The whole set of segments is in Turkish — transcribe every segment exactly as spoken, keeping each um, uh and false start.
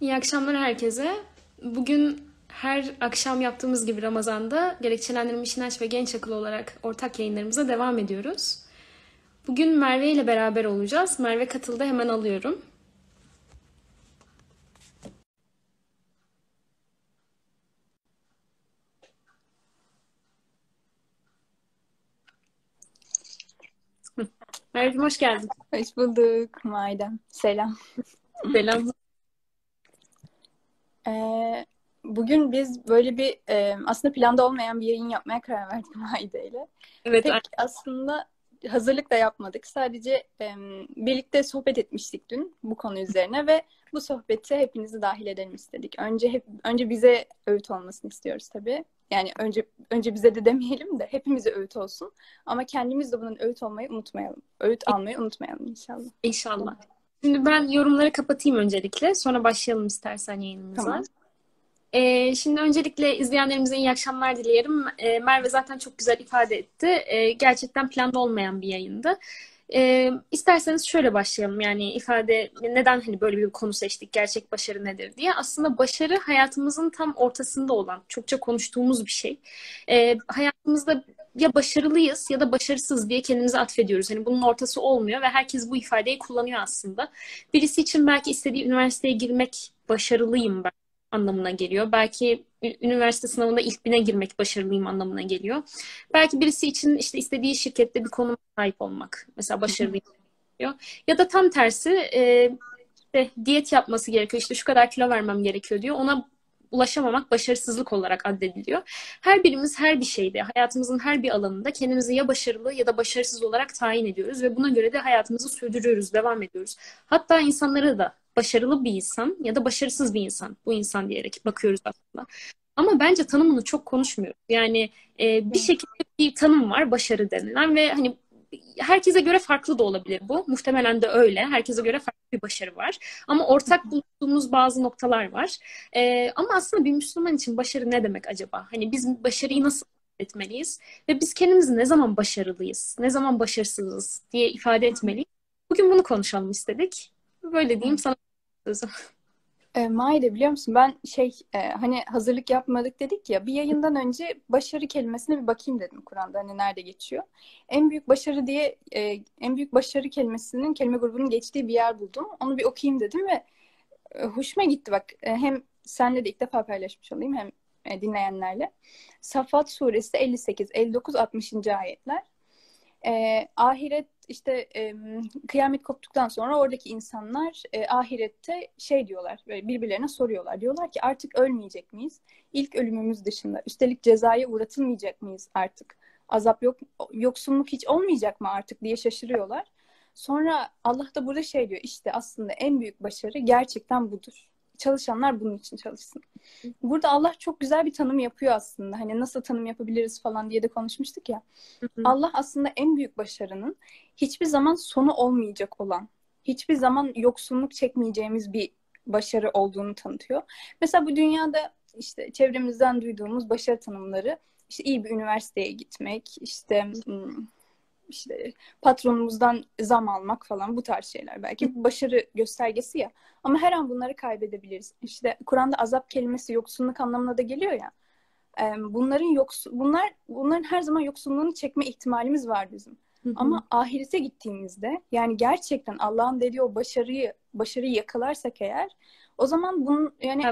İyi akşamlar herkese. Bugün her akşam yaptığımız gibi Ramazan'da Gerekçelendirilmiş inanç ve Genç Akıl olarak ortak yayınlarımıza devam ediyoruz. Bugün Merve ile beraber olacağız. Merve katıldı, hemen alıyorum. Merve'cim hoş geldin. Hoş bulduk Maide. Selam. Selam. Ee, bugün biz böyle bir e, aslında planda olmayan bir yayın yapmaya karar verdik Maide ile. Evet. Peki, aslında hazırlık da yapmadık. Sadece e, birlikte sohbet etmiştik dün bu konu üzerine ve bu sohbeti hepinizi dahil edelim istedik. Önce hep, önce bize öğüt olmasını istiyoruz tabii. Yani önce önce bize de demeyelim de hepimize öğüt olsun. Ama kendimiz de bunun öğüt olmayı unutmayalım. Öğüt almayı unutmayalım inşallah. İnşallah. Şimdi ben yorumları kapatayım öncelikle. Sonra başlayalım istersen yayınımıza. Tamam. Ee, şimdi öncelikle izleyenlerimize iyi akşamlar dilerim. Ee, Merve zaten çok güzel ifade etti. Ee, gerçekten planda olmayan bir yayındı. Ee, isterseniz şöyle başlayalım. Yani ifade neden hani böyle bir konu seçtik? Gerçek başarı nedir diye. Aslında başarı hayatımızın tam ortasında olan, çokça konuştuğumuz bir şey. Ee, hayatımızda ya başarılıyız ya da başarısız diye kendimize atfediyoruz. Hani bunun ortası olmuyor ve herkes bu ifadeyi kullanıyor aslında. Birisi için belki istediği üniversiteye girmek başarılıyım ben anlamına geliyor. Belki üniversite sınavında ilk bine girmek başarılıyım anlamına geliyor. Belki birisi için işte istediği şirkette bir konuma sahip olmak mesela başarılıyım diyor. Ya da tam tersi e, işte diyet yapması gerekiyor. İşte şu kadar kilo vermem gerekiyor diyor. Ona ulaşamamak başarısızlık olarak addediliyor. Her birimiz her bir şeyde, hayatımızın her bir alanında kendimizi ya başarılı ya da başarısız olarak tayin ediyoruz ve buna göre de hayatımızı sürdürüyoruz, devam ediyoruz. Hatta insanlara da başarılı bir insan ya da başarısız bir insan, bu insan diyerek bakıyoruz aslında. Ama bence tanımını çok konuşmuyoruz. Yani e, bir şekilde bir tanım var başarı denilen ve hani herkese göre farklı da olabilir bu. Muhtemelen de öyle. Herkese göre farklı bir başarı var. Ama ortak bulduğumuz bazı noktalar var. Ee, ama aslında bir Müslüman için başarı ne demek acaba? Hani biz başarıyı nasıl etmeliyiz? Ve biz kendimizi ne zaman başarılıyız? Ne zaman başarısızız diye ifade etmeliyiz? Bugün bunu konuşalım istedik. Böyle diyeyim sana. E, Maide biliyor musun? Ben şey e, hani hazırlık yapmadık dedik ya, bir yayından önce başarı kelimesine bir bakayım dedim Kur'an'da hani nerede geçiyor. En büyük başarı diye e, en büyük başarı kelimesinin kelime grubunun geçtiği bir yer buldum. Onu bir okuyayım dedim ve e, hoşuma gitti bak. E, hem senle de ilk defa paylaşmış olayım hem e, dinleyenlerle. Safat suresi elli sekiz, elli dokuz, altmışıncı ayetler. E, ahiret işte e, kıyamet koptuktan sonra oradaki insanlar e, ahirette şey diyorlar, böyle birbirlerine soruyorlar. Diyorlar ki artık ölmeyecek miyiz? İlk ölümümüz dışında. Üstelik cezaya uğratılmayacak mıyız artık? Azap yok, yoksunluk hiç olmayacak mı artık diye şaşırıyorlar. Sonra Allah da burada şey diyor, işte aslında en büyük başarı gerçekten budur. Çalışanlar bunun için çalışsın. Burada Allah çok güzel bir tanım yapıyor aslında. Hani nasıl tanım yapabiliriz falan diye de konuşmuştuk ya. Hı hı. Allah aslında en büyük başarının hiçbir zaman sonu olmayacak olan, hiçbir zaman yoksunluk çekmeyeceğimiz bir başarı olduğunu tanıtıyor. Mesela bu dünyada işte çevremizden duyduğumuz başarı tanımları, işte iyi bir üniversiteye gitmek, işte işte patronumuzdan zam almak falan, bu tarz şeyler belki başarı göstergesi ya, ama her an bunları kaybedebiliriz. İşte Kur'an'da azap kelimesi yoksunluk anlamına da geliyor ya. Bunların yoksun bunlar bunların her zaman yoksunluğunu çekme ihtimalimiz var bizim. Hı hı. Ama ahirete gittiğimizde, yani gerçekten Allah'ın dediği o başarıyı başarıyı yakalarsak eğer, o zaman bunun yani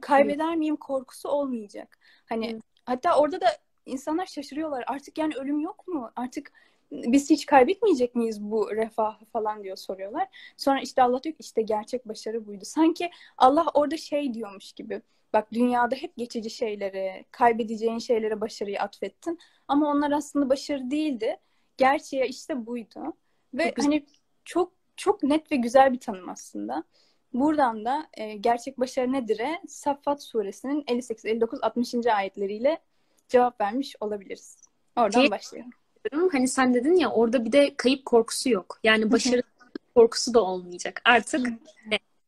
kaybeder miyim korkusu olmayacak. Hani hı. Hatta orada da insanlar şaşırıyorlar. Artık yani ölüm yok mu? Artık biz hiç kaybetmeyecek miyiz bu refahı falan diyor, soruyorlar. Sonra işte Allah diyor ki işte gerçek başarı buydu. Sanki Allah orada şey diyormuş gibi. Bak dünyada hep geçici şeylere, kaybedeceğin şeylere başarıyı atfettin. Ama onlar aslında başarı değildi. Gerçeği işte buydu. Ve çok hani çok çok net ve güzel bir tanım aslında. Buradan da e, gerçek başarı nedir'e Saffat suresinin elli sekiz, elli dokuz, altmışıncı ayetleriyle cevap vermiş olabiliriz. Oradan başlayalım. Hani sen dedin ya, orada bir de kayıp korkusu yok. Yani başarı korkusu da olmayacak. Artık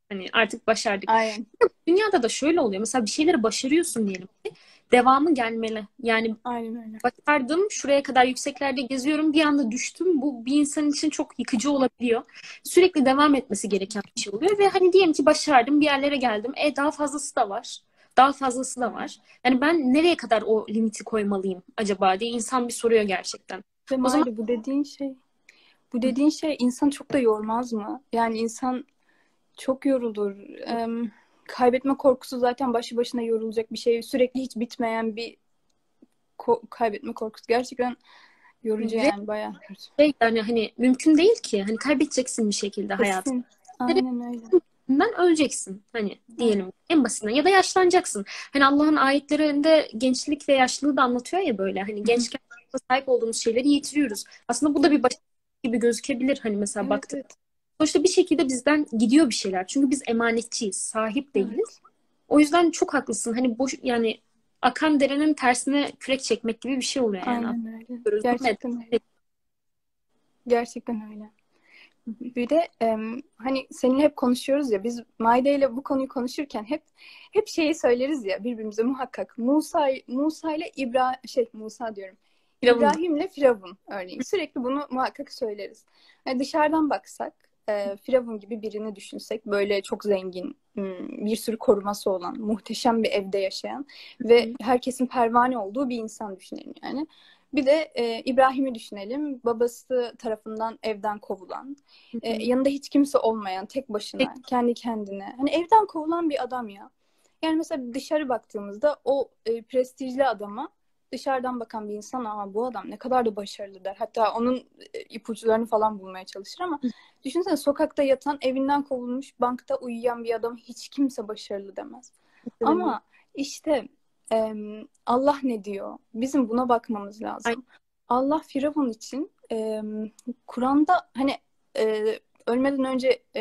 hani artık başardık. Aynen. Dünyada da şöyle oluyor. Mesela bir şeyleri başarıyorsun diyelim ki. devamı gelmeli. Yani bakardım şuraya kadar yükseklerde geziyorum, bir anda düştüm. Bu bir insan için çok yıkıcı olabiliyor. Sürekli devam etmesi gereken bir şey oluyor ve hani diyelim ki başardım, bir yerlere geldim. E daha fazlası da var. Daha fazlası da var. Yani ben nereye kadar o limiti koymalıyım acaba diye insan bir soruyor gerçekten. Ve o zaman bu dediğin şey bu dediğin şey insan çok da yormaz mı? Yani insan çok yorulur. Ee, kaybetme korkusu zaten başlı başına yorulacak bir şey. Sürekli hiç bitmeyen bir ko- kaybetme korkusu. Gerçekten yorucu ve, yani bayağı. Yani hani mümkün değil ki. Hani kaybedeceksin bir şekilde hayatını. Aynen öyle. Ben öleceksin hani diyelim en basitinden ya da yaşlanacaksın. Hani Allah'ın ayetlerinde gençlik ve yaşlılığı da anlatıyor ya böyle. Hani gençken sahip olduğumuz şeyleri yitiriyoruz. Aslında bu da bir başarı gibi gözükebilir hani mesela evet, baktık. Evet. Sonuçta bir şekilde bizden gidiyor bir şeyler. Çünkü biz emanetçiyiz, sahip değiliz. Evet. O yüzden çok haklısın. Hani boş yani akan derenin tersine kürek çekmek gibi bir şey oluyor yani. Aynen öyle. Gerçekten öyle. Gerçekten öyle. Bir de e, hani seninle hep konuşuyoruz ya, biz Maide ile bu konuyu konuşurken hep hep şeyi söyleriz ya birbirimize muhakkak. Musa Musa ile İbra şey Musa diyorum. Firavun. İbrahim ile Firavun örneğin. Sürekli bunu muhakkak söyleriz. Yani dışarıdan baksak e, Firavun gibi birini düşünsek, böyle çok zengin, bir sürü koruması olan, muhteşem bir evde yaşayan ve herkesin pervane olduğu bir insan düşünelim yani. Bir de e, İbrahim'i düşünelim. Babası tarafından evden kovulan, e, yanında hiç kimse olmayan, tek başına, kendi kendine. Hani evden kovulan bir adam ya. Yani mesela dışarı baktığımızda o e, prestijli adama dışarıdan bakan bir insan, ama bu adam ne kadar da başarılı der. Hatta onun e, ipuçlarını falan bulmaya çalışır ama düşünsene sokakta yatan, evinden kovulmuş, bankta uyuyan bir adam hiç kimse başarılı demez. Ama işte... Allah ne diyor? Bizim buna bakmamız lazım. Aynen. Allah Firavun için e, Kur'an'da hani e, ölmeden önce e,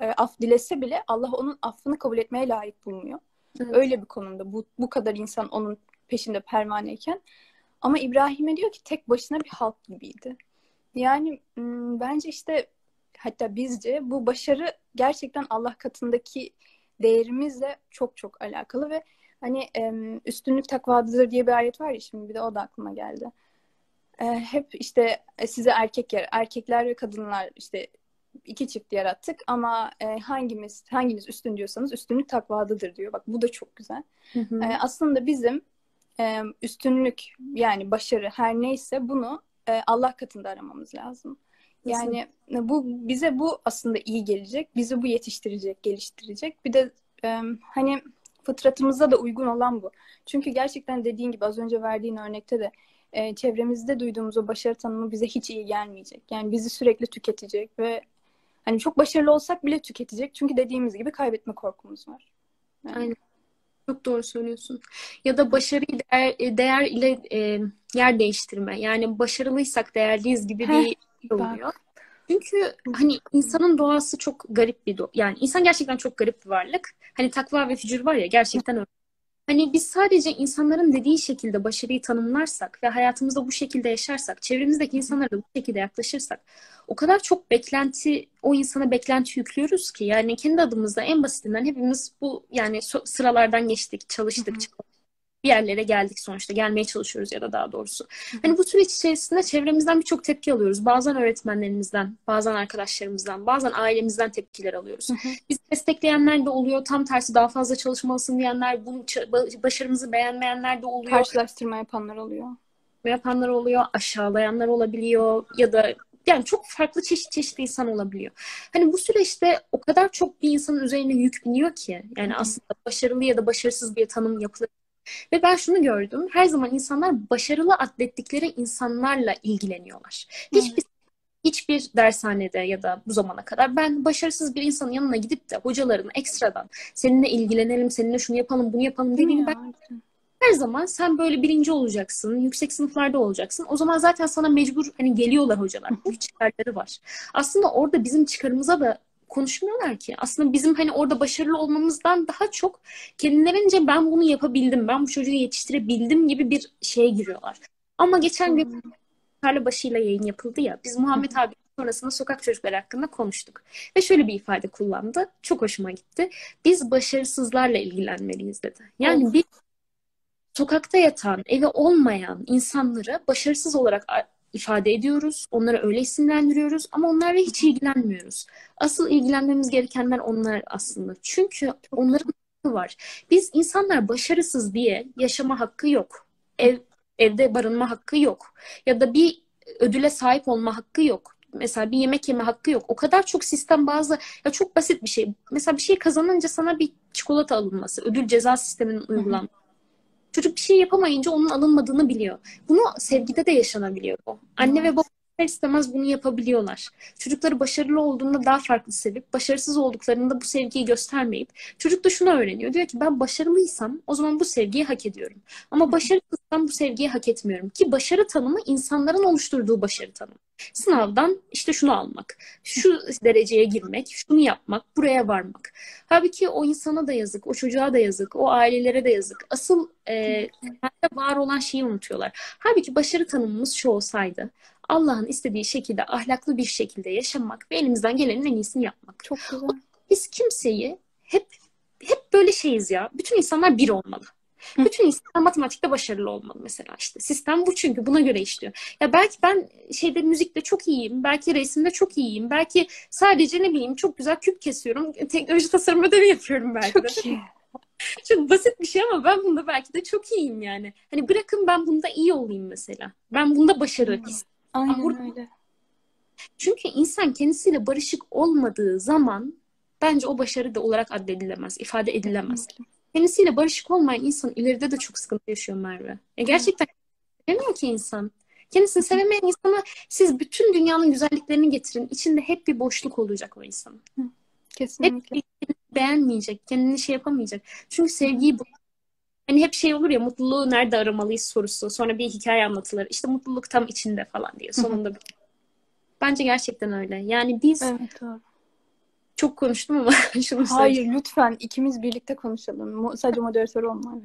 e, af dilese bile Allah onun affını kabul etmeye layık bulmuyor. Evet. Öyle bir konumda. Bu, bu kadar insan onun peşinde pervaneyken. Ama İbrahim'e diyor ki tek başına bir halk gibiydi. Yani m- bence işte hatta bizce bu başarı gerçekten Allah katındaki değerimizle çok çok alakalı ve hani üstünlük takvadır diye bir ayet var ya, şimdi bir de o da aklıma geldi. Hep işte size erkek yer, erkekler ve kadınlar işte iki çift yarattık ama hangimiz hanginiz üstün diyorsanız üstünlük takvadır diyor. Bak bu da çok güzel. Hı hı. Aslında bizim üstünlük yani başarı her neyse bunu Allah katında aramamız lazım. Yani bu bize bu aslında iyi gelecek, bizi bu yetiştirecek, geliştirecek. Bir de hani fıtratımıza da uygun olan bu. Çünkü gerçekten dediğin gibi az önce verdiğin örnekte de e, çevremizde duyduğumuz o başarı tanımı bize hiç iyi gelmeyecek. Yani bizi sürekli tüketecek ve hani çok başarılı olsak bile tüketecek. Çünkü dediğimiz gibi kaybetme korkumuz var. Yani. Aynen. Çok doğru söylüyorsun. Ya da başarıyı değer, değer ile e, yer değiştirme. Yani başarılıysak değerliyiz gibi Heh, bir şey oluyor. Bak. Çünkü hani insanın doğası çok garip bir doğa. Yani insan gerçekten çok garip bir varlık. Hani takva ve fücur var ya, gerçekten öyle. Hani biz sadece insanların dediği şekilde başarıyı tanımlarsak ve hayatımızda bu şekilde yaşarsak, çevremizdeki insanlara da bu şekilde yaklaşırsak, o kadar çok beklenti, o insana beklenti yüklüyoruz ki yani kendi adımızda en basitinden hepimiz bu yani sıralardan geçtik, çalıştık, hı hı. çalıştık. Bir yerlere geldik sonuçta. Gelmeye çalışıyoruz ya da daha doğrusu. Hani bu süreç içerisinde çevremizden birçok tepki alıyoruz. Bazen öğretmenlerimizden, bazen arkadaşlarımızdan, bazen ailemizden tepkiler alıyoruz. Hı hı. Bizi destekleyenler de oluyor. Tam tersi daha fazla çalışmalısın diyenler, bunu başarımızı beğenmeyenler de oluyor. Karşılaştırma yapanlar oluyor. Yapanlar oluyor. Aşağılayanlar olabiliyor. Ya da yani çok farklı çeşit çeşit insan olabiliyor. Hani bu süreçte o kadar çok bir insanın üzerine yük biniyor ki. Yani hı hı. aslında başarılı ya da başarısız bir tanım yapılıyor. Ve ben şunu gördüm. Her zaman insanlar başarılı adlettikleri insanlarla ilgileniyorlar. Hiçbir, hiçbir dershanede ya da bu zamana kadar ben başarısız bir insanın yanına gidip de hocaların ekstradan seninle ilgilenelim, seninle şunu yapalım, bunu yapalım dediğini ben... Her zaman sen böyle birinci olacaksın, yüksek sınıflarda olacaksın. O zaman zaten sana mecbur hani geliyorlar hocalar. Bu çıkarları var. Aslında orada bizim çıkarımıza da konuşmuyorlar ki. Aslında bizim hani orada başarılı olmamızdan daha çok kendilerince ben bunu yapabildim, ben bu çocuğu yetiştirebildim gibi bir şeye giriyorlar. Ama geçen hmm. gün Karlıbaşı ile yayın yapıldı ya, biz Muhammed hmm. abi sonrasında sokak çocukları hakkında konuştuk. Ve şöyle bir ifade kullandı. Çok hoşuma gitti. Biz başarısızlarla ilgilenmeliyiz dedi. Yani hmm. bir sokakta yatan, evi olmayan insanları başarısız olarak ifade ediyoruz. Onlara öyle isimlendiriyoruz ama onlarla hiç ilgilenmiyoruz. Asıl ilgilenmemiz gerekenler onlar aslında. Çünkü onların hakkı var. Biz insanlar başarısız diye yaşama hakkı yok. Ev, evde barınma hakkı yok. Ya da bir ödüle sahip olma hakkı yok. Mesela bir yemek yeme hakkı yok. O kadar çok sistem bazı, ya çok basit bir şey. Mesela bir şey kazanınca sana bir çikolata alınması, ödül ceza sisteminin uygulanması. Çocuk bir şey yapamayınca onun alınmadığını biliyor. Bunu sevgide de yaşanabiliyor. Anne ve baba istemez bunu yapabiliyorlar. Çocukları başarılı olduğunda daha farklı sevip, başarısız olduklarında bu sevgiyi göstermeyip, çocuk da şunu öğreniyor. Diyor ki ben başarılıysam o zaman bu sevgiyi hak ediyorum. Ama başarısızsam bu sevgiyi hak etmiyorum. Ki başarı tanımı insanların oluşturduğu başarı tanımı. Sınavdan işte şunu almak, şu dereceye girmek, şunu yapmak, buraya varmak. Halbuki o insana da yazık, o çocuğa da yazık, o ailelere de yazık. Asıl e, var olan şeyi unutuyorlar. Halbuki başarı tanımımız şu olsaydı: Allah'ın istediği şekilde, ahlaklı bir şekilde yaşamak ve elimizden gelenin en iyisini yapmak. Çok güzel. Biz kimseyi hep hep böyle şeyiz ya. Bütün insanlar bir olmalı. Hı. Bütün insanlar matematikte başarılı olmalı mesela işte. Sistem bu, çünkü buna göre işliyor. Ya belki ben şeyde, müzikte çok iyiyim, belki resimde çok iyiyim, belki sadece ne bileyim çok güzel küp kesiyorum, teknoloji tasarım ödevi yapıyorum belki de. Çok iyi. Çok basit bir şey ama ben bunda belki de çok iyiyim yani. Hani bırakın ben bunda iyi olayım mesela. Ben bunda başarılı. Aynen burada... öyle. Çünkü insan kendisiyle barışık olmadığı zaman bence o başarı da olarak addedilemez, ifade edilemez. Evet. Kendisiyle barışık olmayan insan ileride de çok sıkıntı yaşıyor Merve. E gerçekten sevmiyor ki insan. Kendisini sevemeyen insana siz bütün dünyanın güzelliklerini getirin, içinde hep bir boşluk olacak o insanın. Kesinlikle. Hep kendini beğenmeyecek, kendini şey yapamayacak. Çünkü sevgiyi bu. Hani hep şey olur ya, mutluluğu nerede aramalıyız sorusu. Sonra bir hikaye anlatılır. İşte mutluluk tam içinde falan diye. Sonunda bir... Bence gerçekten öyle. Yani biz... Evet, doğru. Çok konuştum ama şunu Hayır söyleyeyim. Lütfen ikimiz birlikte konuşalım. Sadece moderatör olma.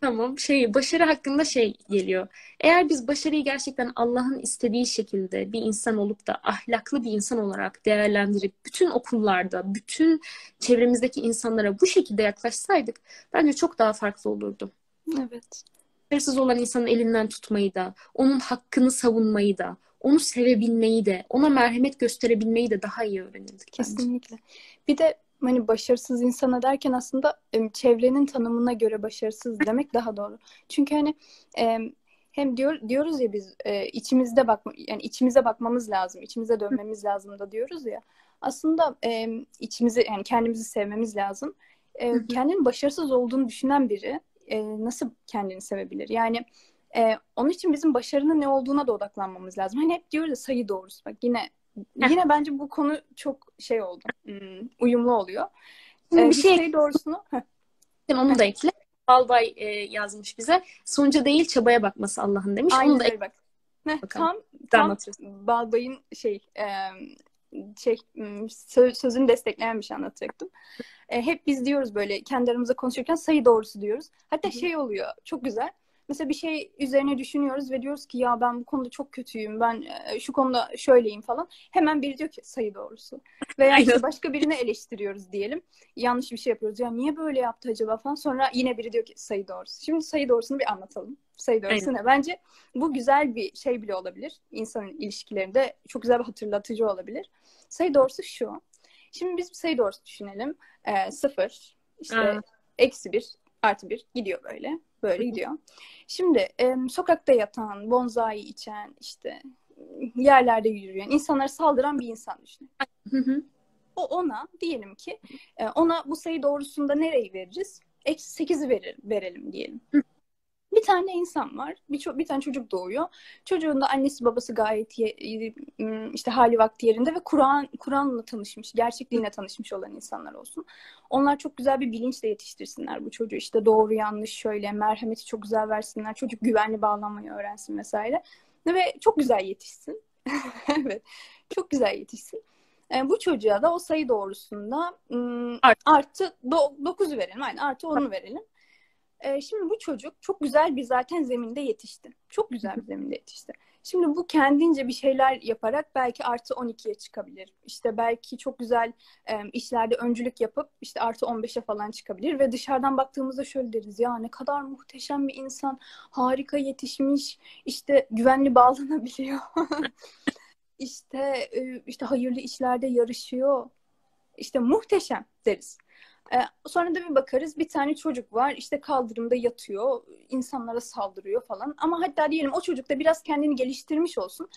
Tamam. Şey, başarı hakkında şey geliyor. Eğer biz başarıyı gerçekten Allah'ın istediği şekilde bir insan olup da ahlaklı bir insan olarak değerlendirip bütün okullarda, bütün çevremizdeki insanlara bu şekilde yaklaşsaydık bence çok daha farklı olurdu. Evet. Başarısız olan insanın elinden tutmayı da, onun hakkını savunmayı da, onu sevebilmeyi de, ona merhamet gösterebilmeyi de daha iyi öğrenirdik. Kesinlikle. Bence. Bir de hani başarısız insana derken aslında çevrenin tanımına göre başarısız demek daha doğru. Çünkü hani hem diyor, diyoruz ya biz içimizde bakma, yani içimize bakmamız lazım, içimize dönmemiz lazım da diyoruz ya. Aslında içimizi, yani kendimizi sevmemiz lazım. Kendini başarısız olduğunu düşünen biri nasıl kendini sevebilir? Yani Ee, onun için bizim başarının ne olduğuna da odaklanmamız lazım. Hani hep diyoruz ya, sayı doğrusu. Bak yine yine bence bu konu çok şey oldu. Uyumlu oluyor. Ee, bir şey sayı doğrusunu. Sen onu da ekle. Balbay e, yazmış bize. Sonuca değil çabaya bakması Allah'ın demiş. Aynı onu da bak. Heh, tam tam Balbay'ın şey e, şey sözünü desteklememiş anlatacaktım. E, hep biz diyoruz böyle kendi aramızda konuşurken sayı doğrusu diyoruz. Hatta Hı-hı. şey oluyor. Çok güzel. Mesela bir şey üzerine düşünüyoruz ve diyoruz ki ya ben bu konuda çok kötüyüm, ben şu konuda şöyleyim falan. Hemen biri diyor ki sayı doğrusu. Veya işte başka birini eleştiriyoruz diyelim. Yanlış bir şey yapıyoruz. Ya niye böyle yaptı acaba falan. Sonra yine biri diyor ki sayı doğrusu. Şimdi sayı doğrusunu bir anlatalım. Sayı doğrusu ne? Bence bu güzel bir şey bile olabilir. İnsanın ilişkilerinde çok güzel bir hatırlatıcı olabilir. Sayı doğrusu şu. Şimdi biz sayı doğrusu düşünelim. E, sıfır, işte eksi bir, artı bir gidiyor böyle. Böyle gidiyor. Şimdi e, sokakta yatan, bonzai içen, işte yerlerde yürüyen, insanlara saldıran bir insan düşünün. O ona diyelim ki e, ona bu sayı doğrusunda nereyi veririz? Eksi sekizi verir, verelim diyelim. Hı. Bir tane insan var. Bir, bir tane çocuk doğuyor. Çocuğun da annesi babası gayet ye, işte hali vakti yerinde ve Kur'an Kur'an'la tanışmış, gerçek dinle tanışmış olan insanlar olsun. Onlar çok güzel bir bilinçle yetiştirsinler bu çocuğu. İşte doğru yanlış şöyle, merhameti çok güzel versinler. Çocuk güvenli bağlanmayı öğrensin vesaire. Ve çok güzel yetişsin. Evet. Çok güzel yetişsin. Yani bu çocuğa da o sayı doğrusunda Art. artı dokuzu verelim. Aynen, artı onu verelim. Şimdi bu çocuk çok güzel bir zaten zeminde yetişti. Çok güzel bir zeminde yetişti. Şimdi bu kendince bir şeyler yaparak belki artı on ikiye çıkabilir. İşte belki çok güzel e, işlerde öncülük yapıp işte artı on beşe falan çıkabilir ve dışarıdan baktığımızda şöyle deriz: ya ne kadar muhteşem bir insan, harika yetişmiş, işte güvenli bağlanabiliyor. işte e, işte hayırlı işlerde yarışıyor. İşte muhteşem deriz. Sonra da bir bakarız, bir tane çocuk var, işte kaldırımda yatıyor, insanlara saldırıyor falan. Ama hatta diyelim o çocuk da biraz kendini geliştirmiş olsun,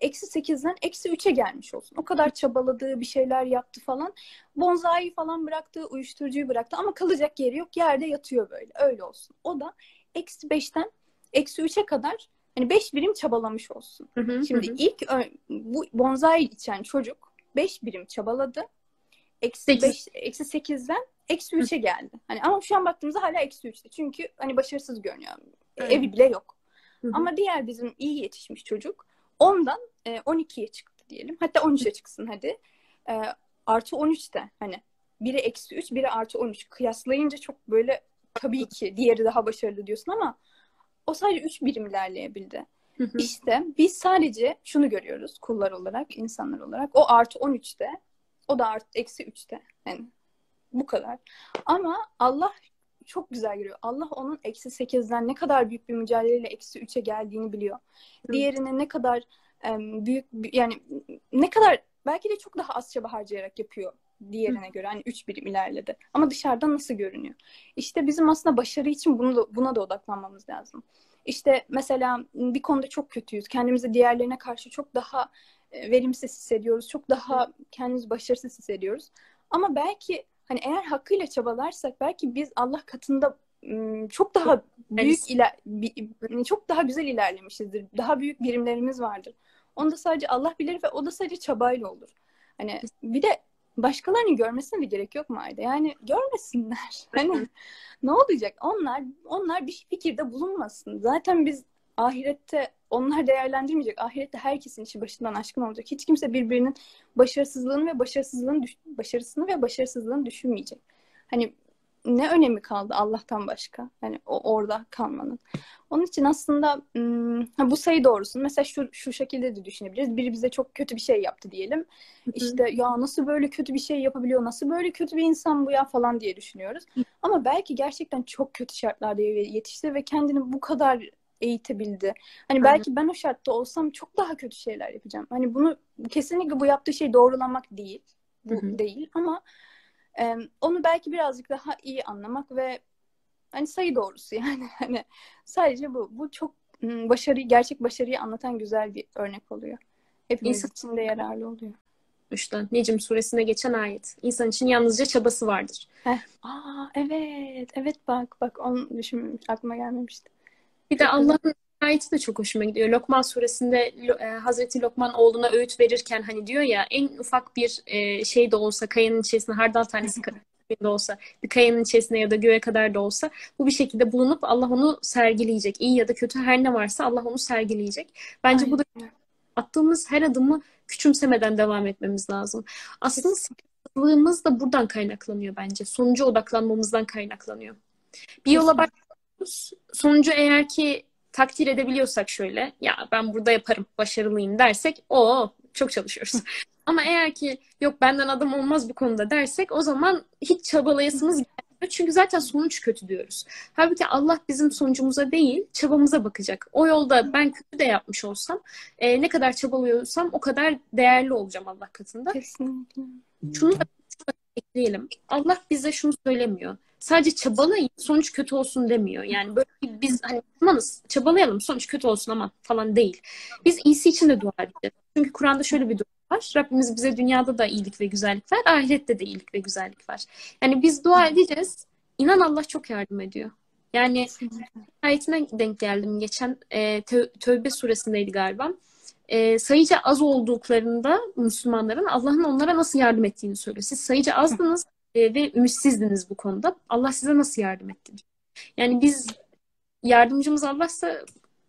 eksi sekizden eksi üçe gelmiş olsun, o kadar çabaladığı, bir şeyler yaptı falan, bonzai falan bıraktı, uyuşturucuyu bıraktı ama kalacak yeri yok, yerde yatıyor böyle, öyle olsun. O da eksi beşten eksi üçe kadar hani beş birim çabalamış olsun. Hı hı, şimdi hı. ilk bu bonzai içen çocuk beş birim çabaladı, eksi beş, eksi sekizden eksi üçe geldi. Hani ama şu an baktığımızda hala eksi üçte. Çünkü hani başarısız görünüyor. Evet. Evi bile yok. Hı-hı. Ama diğer bizim iyi yetişmiş çocuk ondan on ikiye çıktı diyelim. Hatta on üçe çıksın hadi. E, artı on üçte hani biri eksi üç, biri artı on üç. Kıyaslayınca çok böyle tabii ki diğeri daha başarılı diyorsun ama o sadece üç birim ilerleyebildi. Hı-hı. İşte biz sadece şunu görüyoruz kullar olarak, insanlar olarak. O artı on üçte, o da artı eksi üçte. Yani bu kadar. Ama Allah çok güzel görüyor. Allah onun eksi sekizden ne kadar büyük bir mücadeleyle eksi üçe geldiğini biliyor. Hı. Diğerine ne kadar um, büyük, yani ne kadar belki de çok daha az çaba harcayarak yapıyor diğerine Hı. göre. Hani üç birim ilerledi. Ama dışarıdan nasıl görünüyor? İşte bizim aslında başarı için bunu da, buna da odaklanmamız lazım. İşte mesela bir konuda çok kötüyüz. Kendimizi diğerlerine karşı çok daha verimsiz hissediyoruz. Çok daha kendimizi başarısız hissediyoruz. Ama belki hani eğer hakkıyla çabalarsak belki biz Allah katında çok daha çok büyük iler, çok daha güzel ilerlemişizdir. Daha büyük birimlerimiz vardır. Onu da sadece Allah bilir ve o da sadece çabayla olur. Hani bir de başkalarının görmesine bir gerek yok mu Ayda? Yani görmesinler. Hani ne olacak? Onlar onlar bir fikirde bulunmasın. Zaten biz ahirette onlar değerlendirmeyecek. Ahirette herkesin işi başından aşkın olacak. Hiç kimse birbirinin başarısızlığını ve başarısızlığını düş- başarısını ve başarısızlığını düşünmeyecek. Hani ne önemi kaldı Allah'tan başka? Yani o orada kalmanın. Onun için aslında ım, bu sayı doğrusu. Mesela şu şu şekilde de düşünebiliriz. Biri bize çok kötü bir şey yaptı diyelim. Hı-hı. İşte ya nasıl böyle kötü bir şey yapabiliyor? Nasıl böyle kötü bir insan bu ya falan diye düşünüyoruz. Hı-hı. Ama belki gerçekten çok kötü şartlarda yetişti ve kendini bu kadar eğitebildi. Hani belki Hı-hı. ben o şartta olsam çok daha kötü şeyler yapacağım. Hani bunu kesinlikle bu yaptığı şey doğrulamak değil. Bu Hı-hı. değil ama e, onu belki birazcık daha iyi anlamak ve hani sayı doğrusu yani hani sadece bu. Bu çok başarıyı, gerçek başarıyı anlatan güzel bir örnek oluyor. Hepimiz İnsan... için de yararlı oluyor. İşte Necim suresine geçen ayet. İnsan için yalnızca çabası vardır. Heh. Aa evet. Evet bak bak onu düşünmemiş. Aklıma gelmemişti. Bir de Allah'ın ayeti de çok hoşuma gidiyor. Lokman suresinde Hazreti Lokman oğluna öğüt verirken hani diyor ya en ufak bir şey de olsa kayanın içerisinde hardal tanesi de olsa bir kayanın içerisinde ya da göğe kadar da olsa bu bir şekilde bulunup Allah onu sergileyecek. İyi ya da kötü her ne varsa Allah onu sergileyecek. Bence Aynen. bu da attığımız her adımı küçümsemeden devam etmemiz lazım. Aslında sıkıntılığımız da buradan kaynaklanıyor bence. Sonuca odaklanmamızdan kaynaklanıyor. Bir yola bak sonucu eğer ki takdir edebiliyorsak şöyle ya ben burada yaparım başarılıyım dersek o çok çalışıyoruz. Ama eğer ki yok benden adam olmaz bu konuda dersek o zaman hiç çabalayasımız gelmiyor. Çünkü zaten sonuç kötü diyoruz. Halbuki Allah bizim sonucumuza değil çabamıza bakacak. O yolda ben kötü de yapmış olsam e, ne kadar çabalıyorsam o kadar değerli olacağım Allah katında. Kesinlikle. Şunu da ekleyelim. Allah bize şunu söylemiyor. Sadece çabalayın sonuç kötü olsun demiyor. Yani böyle biz hani amanız çabalayalım sonuç kötü olsun aman falan değil. Biz iyisi için de dua edeceğiz. Çünkü Kur'an'da şöyle bir dua var. Rabbimiz bize dünyada da iyilik ve güzellik ver. Ahirette de iyilik ve güzellik var. Yani biz dua edeceğiz. İnan Allah çok yardım ediyor. Yani ayetine denk geldim. Geçen e, Tövbe suresindeydi galiba. E, sayıca az olduklarında Müslümanların Allah'ın onlara nasıl yardım ettiğini söylüyor. Siz sayıca azdınız ve ümitsizdiniz bu konuda. Allah size nasıl yardım etti? Yani biz yardımcımız Allah'sa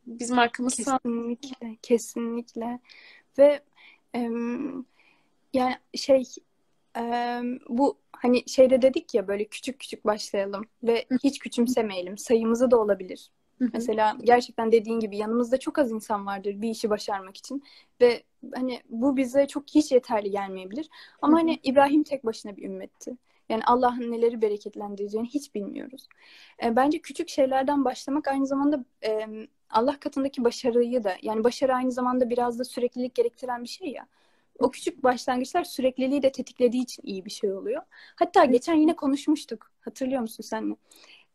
biz markamız kesinlikle sağ... kesinlikle ve em, yani şey em, bu hani şeyde dedik ya böyle küçük küçük başlayalım ve hiç küçümsemeyelim. Sayımızı da olabilir. Hı-hı. Mesela gerçekten dediğin gibi yanımızda çok az insan vardır bir işi başarmak için ve hani bu bize çok hiç yeterli gelmeyebilir. Ama Hı-hı. hani İbrahim tek başına bir ümmetti. Yani Allah'ın neleri bereketlendireceğini hiç bilmiyoruz. E, bence küçük şeylerden başlamak aynı zamanda e, Allah katındaki başarıyı da, yani başarı aynı zamanda biraz da süreklilik gerektiren bir şey ya. O küçük başlangıçlar sürekliliği de tetiklediği için iyi bir şey oluyor. Hatta geçen yine konuşmuştuk. Hatırlıyor musun senle?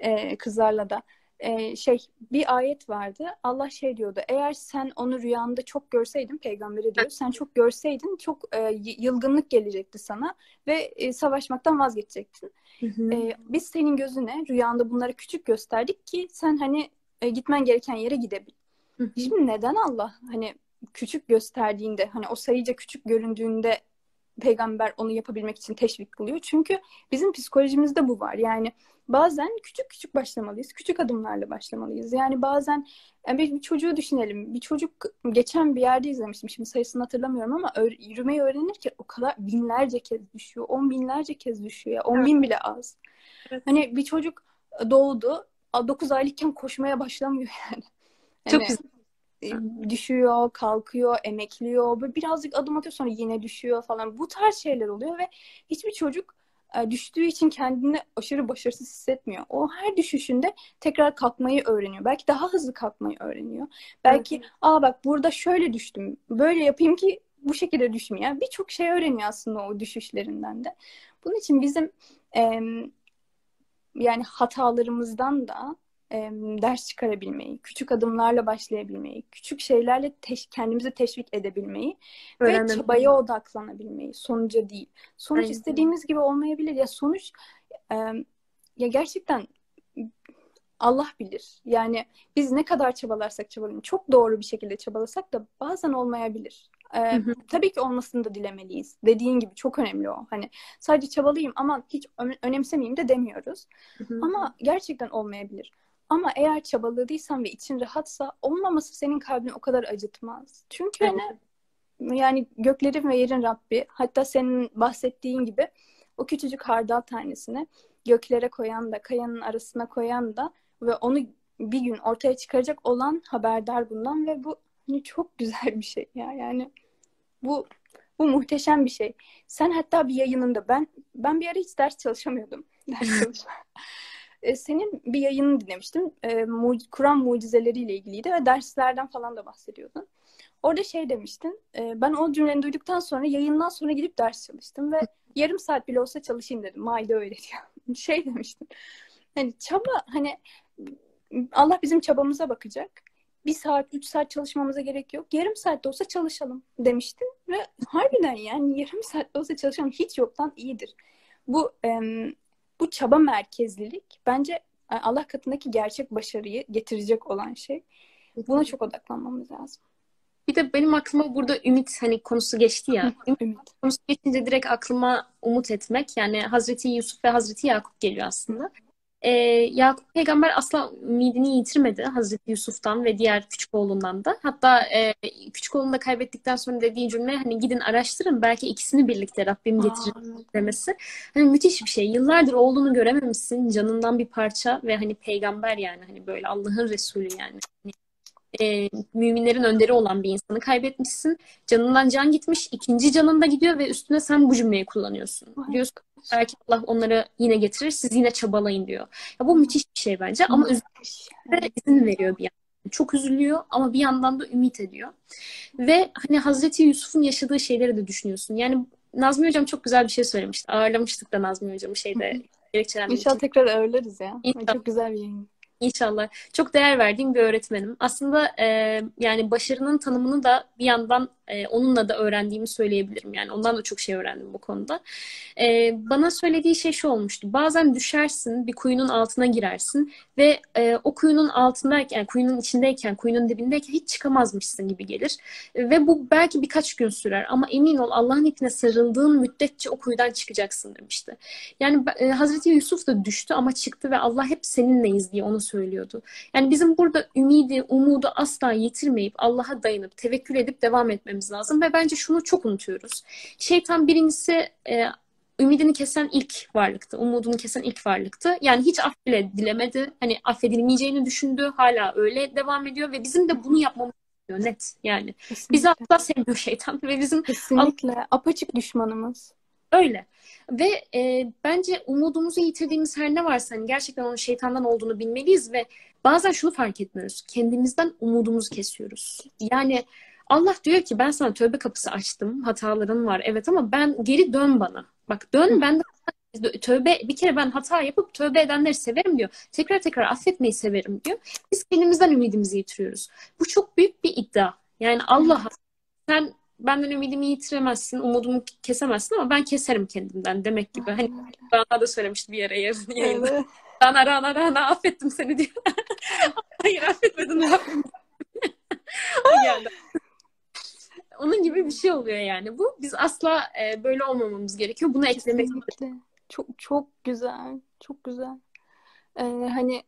E, kızlarla da. E, şey bir ayet vardı. Allah şey diyordu. Eğer sen onu rüyanda çok görseydin, peygamberi diyor. Sen çok görseydin çok e, yılgınlık gelecekti sana ve e, savaşmaktan vazgeçecektin. Hı hı. E, biz senin gözüne rüyanda bunları küçük gösterdik ki sen hani e, gitmen gereken yere gidebil. Hı hı. Şimdi neden Allah hani küçük gösterdiğinde, hani o sayıca küçük göründüğünde peygamber onu yapabilmek için teşvik buluyor? Çünkü bizim psikolojimizde bu var. Yani bazen küçük küçük başlamalıyız. Küçük adımlarla başlamalıyız. Yani bazen yani bir çocuğu düşünelim. Bir çocuk geçen bir yerde izlemiştim. Şimdi sayısını hatırlamıyorum ama yürümeyi öğrenirken o kadar binlerce kez düşüyor. On binlerce kez düşüyor. Ya. On evet. bin bile az. Evet. Hani bir çocuk doğdu. Dokuz aylıkken koşmaya başlamıyor yani. Çok yani, güzel. Düşüyor, kalkıyor, emekliyor, böyle birazcık adım atıyor sonra yine düşüyor falan. Bu tarz şeyler oluyor ve hiçbir çocuk düştüğü için kendini aşırı başarısız hissetmiyor. O her düşüşünde tekrar kalkmayı öğreniyor. Belki daha hızlı kalkmayı öğreniyor. Belki evet. aa bak burada şöyle düştüm, böyle yapayım ki bu şekilde düşmeyeyim. Yani birçok şey öğreniyor aslında o düşüşlerinden de. Bunun için bizim e, yani hatalarımızdan da ders çıkarabilmeyi, küçük adımlarla başlayabilmeyi, küçük şeylerle teş- kendimizi teşvik edebilmeyi öğrenmem ve çabaya mi? Odaklanabilmeyi, sonuca değil. Sonuç Aynen. istediğimiz gibi olmayabilir. Ya sonuç e, ya gerçekten Allah bilir. Yani biz ne kadar çabalarsak çabalayalım, çok doğru bir şekilde çabalasak da bazen olmayabilir. E, hı hı. Tabii ki olmasını da dilemeliyiz. Dediğin gibi çok önemli o. Hani sadece çabalayayım ama hiç önemsemeyeyim de demiyoruz. Hı hı. Ama gerçekten olmayabilir. Ama eğer çabaladıysan ve için rahatsa olmaması senin kalbini o kadar acıtmaz. Çünkü evet. hani, yani göklerin ve yerin Rabbi, hatta senin bahsettiğin gibi o küçücük hardal tanesini göklere koyan da, kayanın arasına koyan da ve onu bir gün ortaya çıkaracak olan haberdar bundan ve bu hani çok güzel bir şey ya. Yani bu bu muhteşem bir şey. Sen hatta bir yayınında ben ben bir ara hiç ders çalışamıyordum. Ders çalışamıyordum. Senin bir yayını dinlemiştim. Kur'an mucizeleriyle ilgiliydi ve derslerden falan da bahsediyordun. Orada şey demiştin. Ben o cümleni duyduktan sonra yayından sonra gidip ders çalıştım ve yarım saat bile olsa çalışayım dedim. Maide öyle diyor. Şey demiştin. Hani çaba hani Allah bizim çabamıza bakacak. Bir saat, üç saat çalışmamıza gerek yok. Yarım saat de olsa çalışalım demiştin ve harbiden yani yarım saat de olsa çalışalım hiç yoktan iyidir. Bu em, Bu çaba merkezlilik bence Allah katındaki gerçek başarıyı getirecek olan şey. Buna çok odaklanmamız lazım. Bir de benim aklıma burada ümit hani konusu geçti ya. Ümit konusu geçince direkt aklıma umut etmek. Yani Hazreti Yusuf ve Hazreti Yakup geliyor aslında. Ee, Yakup peygamber asla ümidini yitirmedi. Hazreti Yusuf'tan ve diğer küçük oğlundan da. Hatta e, küçük oğlunu da kaybettikten sonra dediği cümle hani gidin araştırın belki ikisini birlikte Rabbim getirir demesi. Hani müthiş bir şey. Yıllardır oğlunu görememişsin. Canından bir parça ve hani peygamber yani hani böyle Allah'ın Resulü yani. Hani, e, müminlerin önderi olan bir insanı kaybetmişsin. Canından can gitmiş. İkinci canında gidiyor ve üstüne sen bu cümleyi kullanıyorsun. Diyorsun belki Allah onları yine getirir, siz yine çabalayın diyor. Ya bu müthiş bir şey bence ama üzüntüye izin veriyor bir yandan. Çok üzülüyor ama bir yandan da ümit ediyor. Ve hani Hazreti Yusuf'un yaşadığı şeyleri de düşünüyorsun. Yani Nazmi Hocam çok güzel bir şey söylemişti. Ağırlamıştık da Nazmi Hocam'ı şeyde gerekçelendirilmiş. İnşallah tekrar ağırlarız ya. İnşallah. Çok güzel bir yayın. İnşallah. Çok değer verdiğim bir öğretmenim. Aslında e, yani başarının tanımını da bir yandan e, onunla da öğrendiğimi söyleyebilirim. Yani ondan da çok şey öğrendim bu konuda. E, bana söylediği şey şu olmuştu. Bazen düşersin, bir kuyunun altına girersin ve e, o kuyunun altındayken, yani kuyunun içindeyken, kuyunun dibindeyken hiç çıkamazmışsın gibi gelir. Ve bu belki birkaç gün sürer ama emin ol Allah'ın ipine sarıldığın müddetçe o kuyudan çıkacaksın demişti. Yani e, Hazreti Yusuf da düştü ama çıktı ve Allah hep seninleyiz diye onu söylüyordu. Yani bizim burada ümidi, umudu asla yitirmeyip Allah'a dayanıp, tevekkül edip devam etmemiz lazım ve bence şunu çok unutuyoruz. Şeytan birincisi e, ümidini kesen ilk varlıktı. Umudunu kesen ilk varlıktı. Yani hiç af bile dilemedi. Hani affedilmeyeceğini düşündü. Hala öyle devam ediyor ve bizim de bunu yapmamız gerekiyor. Net yani. Kesinlikle. Bizi asla sevmiyor şeytan ve bizim kesinlikle al... apaçık düşmanımız. Öyle. Ve e, bence umudumuzu yitirdiğimiz her ne varsa hani gerçekten onun şeytandan olduğunu bilmeliyiz ve bazen şunu fark etmiyoruz. Kendimizden umudumuzu kesiyoruz. Yani Allah diyor ki ben sana tövbe kapısı açtım. Hataların var evet ama ben geri dön bana. Bak dön ben de tövbe bir kere ben hata yapıp tövbe edenleri severim diyor. Tekrar tekrar affetmeyi severim diyor. Biz kendimizden ümidimizi yitiriyoruz. Bu çok büyük bir iddia. Yani Allah'a sen benden ümidimi yitiremezsin, umudumu kesemezsin ama ben keserim kendimden demek gibi. Hani Rana da söylemişti bir yere yayında. Evet. Rana Rana Rana affettim seni diyor. Hayır affetmedim. Yani. Onun gibi bir şey oluyor yani bu. Biz asla e, böyle olmamamız gerekiyor. Bunu eklemek lazım. Çok çok güzel. Çok güzel. Ee, hani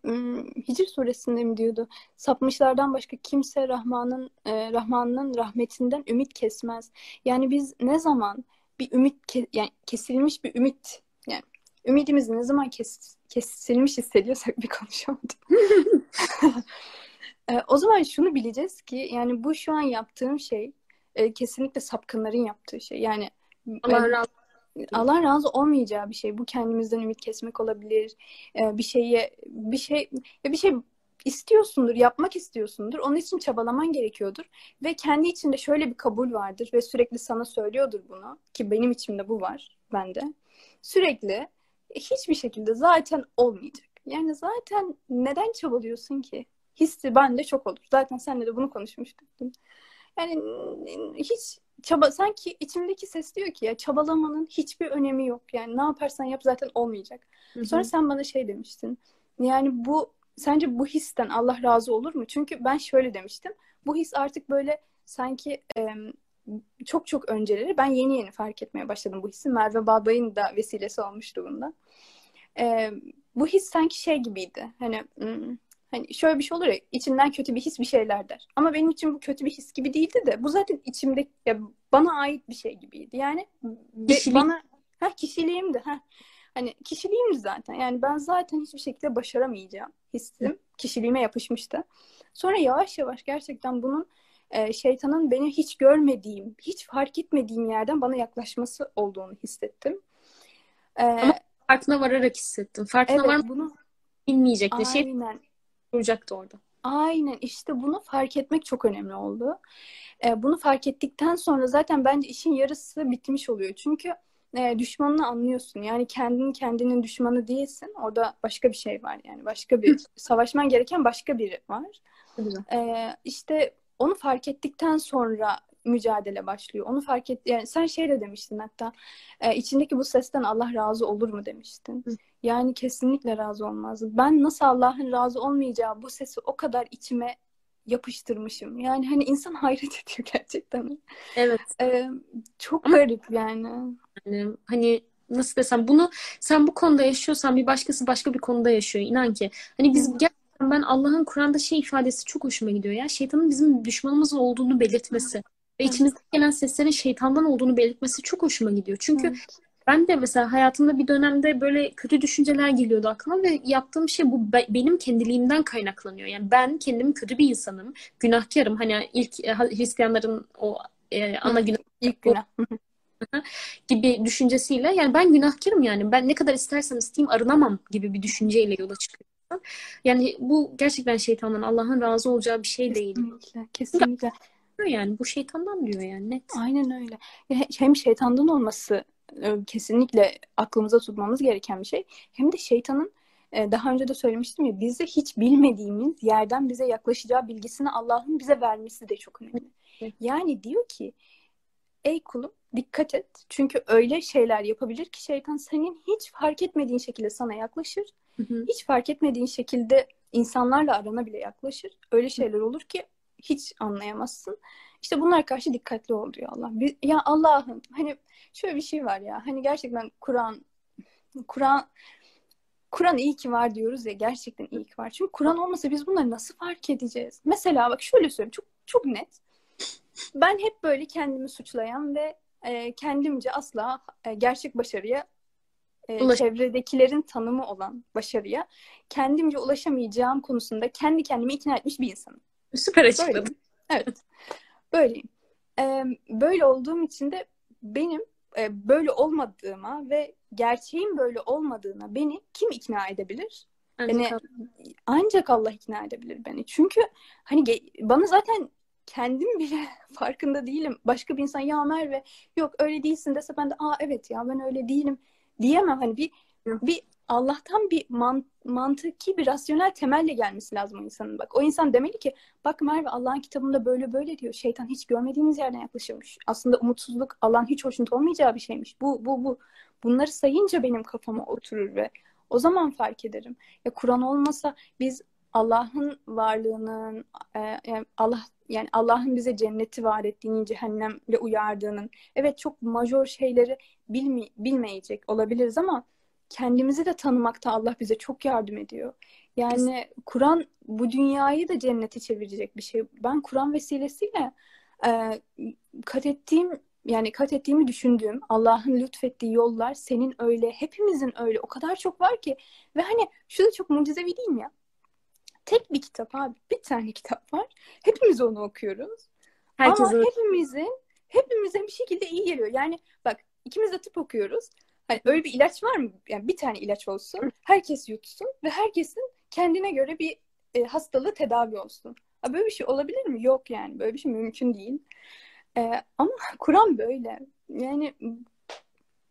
Hicr suresinde mi diyordu? Sapmışlardan başka kimse Rahman'ın e, Rahman'ın rahmetinden ümit kesmez. Yani biz ne zaman bir ümit ke yani kesilmiş bir ümit yani ümidimizi ne zaman kes kesilmiş hissediyorsak bir konuşamadım. e, o zaman şunu bileceğiz ki yani bu şu an yaptığım şey e, kesinlikle sapkınların yaptığı şey. Yani Allah razı olsun. Allah razı olmayacağı bir şey. Bu kendimizden ümit kesmek olabilir. Ee, bir şeye bir şey bir şey istiyorsundur, yapmak istiyorsundur. Onun için çabalaman gerekiyordur ve kendi içinde şöyle bir kabul vardır ve sürekli sana söylüyordur bunu ki benim içimde bu var bende. Sürekli hiçbir şekilde zaten olmayacak. Yani zaten neden çabalıyorsun ki? Hissi bende çok olur. Zaten seninle de bunu konuşmuştuk. Yani hiç çaba sanki içimdeki ses diyor ki ya çabalamanın hiçbir önemi yok. Yani ne yaparsan yap zaten olmayacak. Hı hı. Sonra sen bana şey demiştin. Yani bu sence bu histen Allah razı olur mu? Çünkü ben şöyle demiştim. Bu his artık böyle sanki e, çok çok önceleri ben yeni yeni fark etmeye başladım bu hissi. Merve Baba'nın da vesilesi olmuştu bundan. E, bu his sanki şey gibiydi. Hani ım, Hani şöyle bir şey olur ya, içinden kötü bir his bir şeyler der. Ama benim için bu kötü bir his gibi değildi de bu zaten içimde ya, bana ait bir şey gibiydi. Yani Kişiliğim. bana ha, kişiliğimdi. Ha. Hani kişiliğim zaten. Yani ben zaten hiçbir şekilde başaramayacağım hissim. Hı. Kişiliğime yapışmıştı. Sonra yavaş yavaş gerçekten bunun e, şeytanın beni hiç görmediğim, hiç fark etmediğim yerden bana yaklaşması olduğunu hissettim. E, Ama farkına vararak hissettim. Farkına evet, varmak bunu bilmeyecekti. Aynen. Duracaktı orada. Aynen işte bunu fark etmek çok önemli oldu. Ee, bunu fark ettikten sonra zaten bence işin yarısı bitmiş oluyor. Çünkü e, düşmanını anlıyorsun. Yani kendin kendinin düşmanı değilsin. Orada başka bir şey var yani. Başka bir savaşman gereken başka biri var. Ee, işte onu fark ettikten sonra mücadele başlıyor. Onu fark et. Yani sen şey de demiştin hatta e, içindeki bu sesten Allah razı olur mu demiştin. Hı. Yani kesinlikle razı olmazdı. Ben nasıl Allah'ın razı olmayacağı bu sesi o kadar içime yapıştırmışım. Yani hani insan hayret ediyor gerçekten. Evet. E, çok ama garip yani. yani. Hani nasıl desem bunu sen bu konuda yaşıyorsan bir başkası başka bir konuda yaşıyor. İnan ki. Hani biz gerçekten ben Allah'ın Kur'an'da şey ifadesi çok hoşuma gidiyor ya. Şeytanın bizim düşmanımız olduğunu belirtmesi. Hı. Ve içimizde gelen seslerin şeytandan olduğunu belirtmesi çok hoşuma gidiyor. Çünkü evet. Ben de mesela hayatımda bir dönemde böyle kötü düşünceler geliyordu aklıma ve yaptığım şey bu be benim kendiliğimden kaynaklanıyor. Yani ben kendim kötü bir insanım, günahkarım. Hani ilk e, Hristiyanların o e, ana günah ilk günah gibi düşüncesiyle yani ben günahkarım yani ben ne kadar istersem isteyeyim arınamam gibi bir düşünceyle yola çıkıyorum. Yani bu gerçekten şeytandan Allah'ın razı olacağı bir şey değil. Kesinlikle, kesinlikle. Yani bu şeytandan diyor yani net. Aynen öyle. Hem şeytandan olması kesinlikle aklımıza tutmamız gereken bir şey. Hem de şeytanın daha önce de söylemiştim ya bizi hiç bilmediğimiz yerden bize yaklaşacağı bilgisini Allah'ın bize vermesi de çok önemli. Yani diyor ki ey kulum dikkat et. Çünkü öyle şeyler yapabilir ki şeytan senin hiç fark etmediğin şekilde sana yaklaşır. Hı hı. Hiç fark etmediğin şekilde insanlarla arana bile yaklaşır. Öyle şeyler olur ki hiç anlayamazsın. İşte bunlar karşı dikkatli ol diyor Allah. Biz, ya Allah'ım hani şöyle bir şey var ya. Hani gerçekten Kur'an Kur'an Kur'an iyi ki var diyoruz ya. Gerçekten iyi ki var. Çünkü Kur'an olmasa biz bunları nasıl fark edeceğiz? Mesela bak şöyle söyleyeyim. Çok çok net. Ben hep böyle kendimi suçlayan ve e, kendimce asla e, gerçek başarıya Ulaş- çevredekilerin tanımı olan başarıya kendimce ulaşamayacağım konusunda kendi kendimi ikna etmiş bir insanım. Süper açıkladım. Böyleyim. Evet. Böyleyim. Ee, böyle olduğum için de benim e, böyle olmadığıma ve gerçeğin böyle olmadığına beni kim ikna edebilir? Ancak, beni, Allah. ancak Allah ikna edebilir beni. Çünkü hani bana zaten kendim bile farkında değilim. Başka bir insan ya Merve yok öyle değilsin dese ben de aa evet ya ben öyle değilim diyemem. Hani bir bir Allah'tan bir man, mantıki bir rasyonel temelle gelmesi lazım o insanın. Bak o insan demeli ki bak Merve Allah'ın kitabında böyle böyle diyor. Şeytan hiç görmediğimiz yerden yaklaşıyormuş. Aslında umutsuzluk Allah'ın hiç hoşnut olmayacağı bir şeymiş. Bu bu bu. Bunları sayınca benim kafama oturur ve o zaman fark ederim. Ya Kur'an olmasa biz Allah'ın varlığının e, Allah yani Allah'ın bize cenneti vaat ettiğini, cehennemle uyardığının evet çok majör şeyleri bilmi, bilmeyecek olabiliriz ama kendimizi de tanımakta Allah bize çok yardım ediyor. Yani Kur'an bu dünyayı da cennete çevirecek bir şey. Ben Kur'an vesilesiyle e, kat ettiğim yani kat ettiğimi düşündüğüm Allah'ın lütfettiği yollar senin öyle, hepimizin öyle o kadar çok var ki ve hani şu da çok mucizevi değil mi ya? Tek bir kitap abi. Bir tane kitap var. Hepimiz onu okuyoruz. Herkes Ama olur. hepimizin hepimize bir şekilde iyi geliyor. Yani bak ikimiz de tıp okuyoruz. Hani öyle bir ilaç var mı? Yani bir tane ilaç olsun. Herkes yutsun ve herkesin kendine göre bir e, hastalığı tedavi olsun. Ha, böyle bir şey olabilir mi? Yok yani. Böyle bir şey mümkün değil. E, ama Kur'an böyle. Yani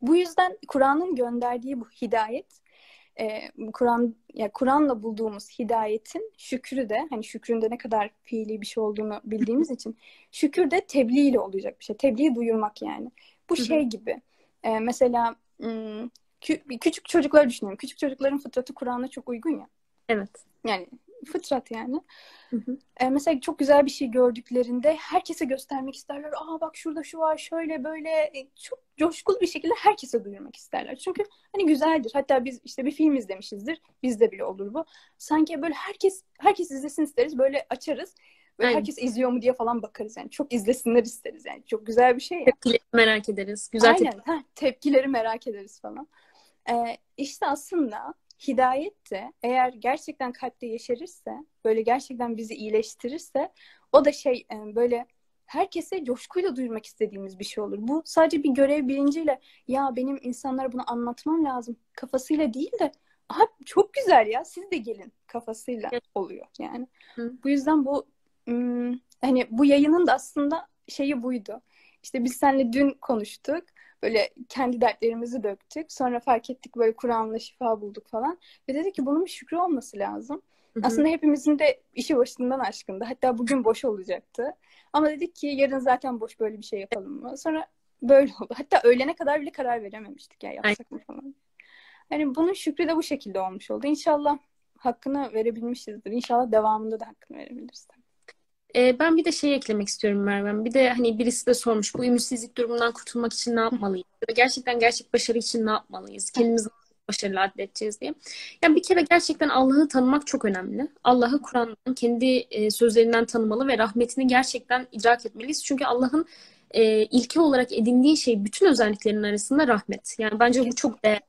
bu yüzden Kur'an'ın gönderdiği bu hidayet Ee, Kur'an, yani Kur'an'la bulduğumuz hidayetin şükrü de hani şükründe ne kadar fiili bir şey olduğunu bildiğimiz için şükür de tebliğ ile olacak bir şey. Tebliği duyurmak yani. Bu şey gibi. Ee, mesela kü- küçük çocukları düşünüyorum. Küçük çocukların fıtratı Kur'an'a çok uygun ya. Evet. Yani fıtrat yani. Hı hı. Ee, mesela çok güzel bir şey gördüklerinde herkese göstermek isterler. Aa bak şurada şu var şöyle böyle çok coşkulu bir şekilde herkese duyurmak isterler. Çünkü hani güzeldir. Hatta biz işte bir film izlemişizdir. Bizde bile olur bu. Sanki böyle herkes herkes izlesin isteriz. Böyle açarız. Böyle Aynen. herkes izliyor mu diye falan bakarız. Yani çok izlesinler isteriz. Yani çok güzel bir şey. Ya. Tepkileri merak ederiz. Güzel Aynen. Tepkileri. Ha, tepkileri merak ederiz falan. Ee, işte aslında hidayet de eğer gerçekten kalpte yeşerirse, böyle gerçekten bizi iyileştirirse o da şey böyle herkese coşkuyla duyurmak istediğimiz bir şey olur. Bu sadece bir görev bilinciyle ya benim insanlara bunu anlatmam lazım kafasıyla değil de aha çok güzel ya siz de gelin kafasıyla oluyor yani. Hı. Bu yüzden bu hani bu yayının da aslında şeyi buydu. İşte biz seninle dün konuştuk. Böyle kendi dertlerimizi döktük. Sonra fark ettik böyle Kur'an'la şifa bulduk falan. Ve dedi ki bunun bir şükrü olması lazım. Hı hı. Aslında hepimizin de işi başından aşkındı. Hatta bugün boş olacaktı. Ama dedik ki yarın zaten boş böyle bir şey yapalım mı? Sonra böyle oldu. Hatta öğlene kadar bile karar verememiştik. Ya yapsak mı falan. Yani bunun şükrü de bu şekilde olmuş oldu. İnşallah hakkını verebilmişizdir. İnşallah devamında da hakkını verebiliriz. Ben bir de şey eklemek istiyorum Merve. Bir de hani birisi de sormuş bu ümitsizlik durumundan kurtulmak için ne yapmalıyız? Gerçekten gerçek başarı için ne yapmalıyız? Kendimizi başarılı adledeceğiz diye. Yani bir kere gerçekten Allah'ı tanımak çok önemli. Allah'ı Kur'an'dan, kendi sözlerinden tanımalı ve rahmetini gerçekten idrak etmeliyiz. Çünkü Allah'ın ilke olarak edindiği şey bütün özelliklerinin arasında rahmet. Yani bence bu çok değerli.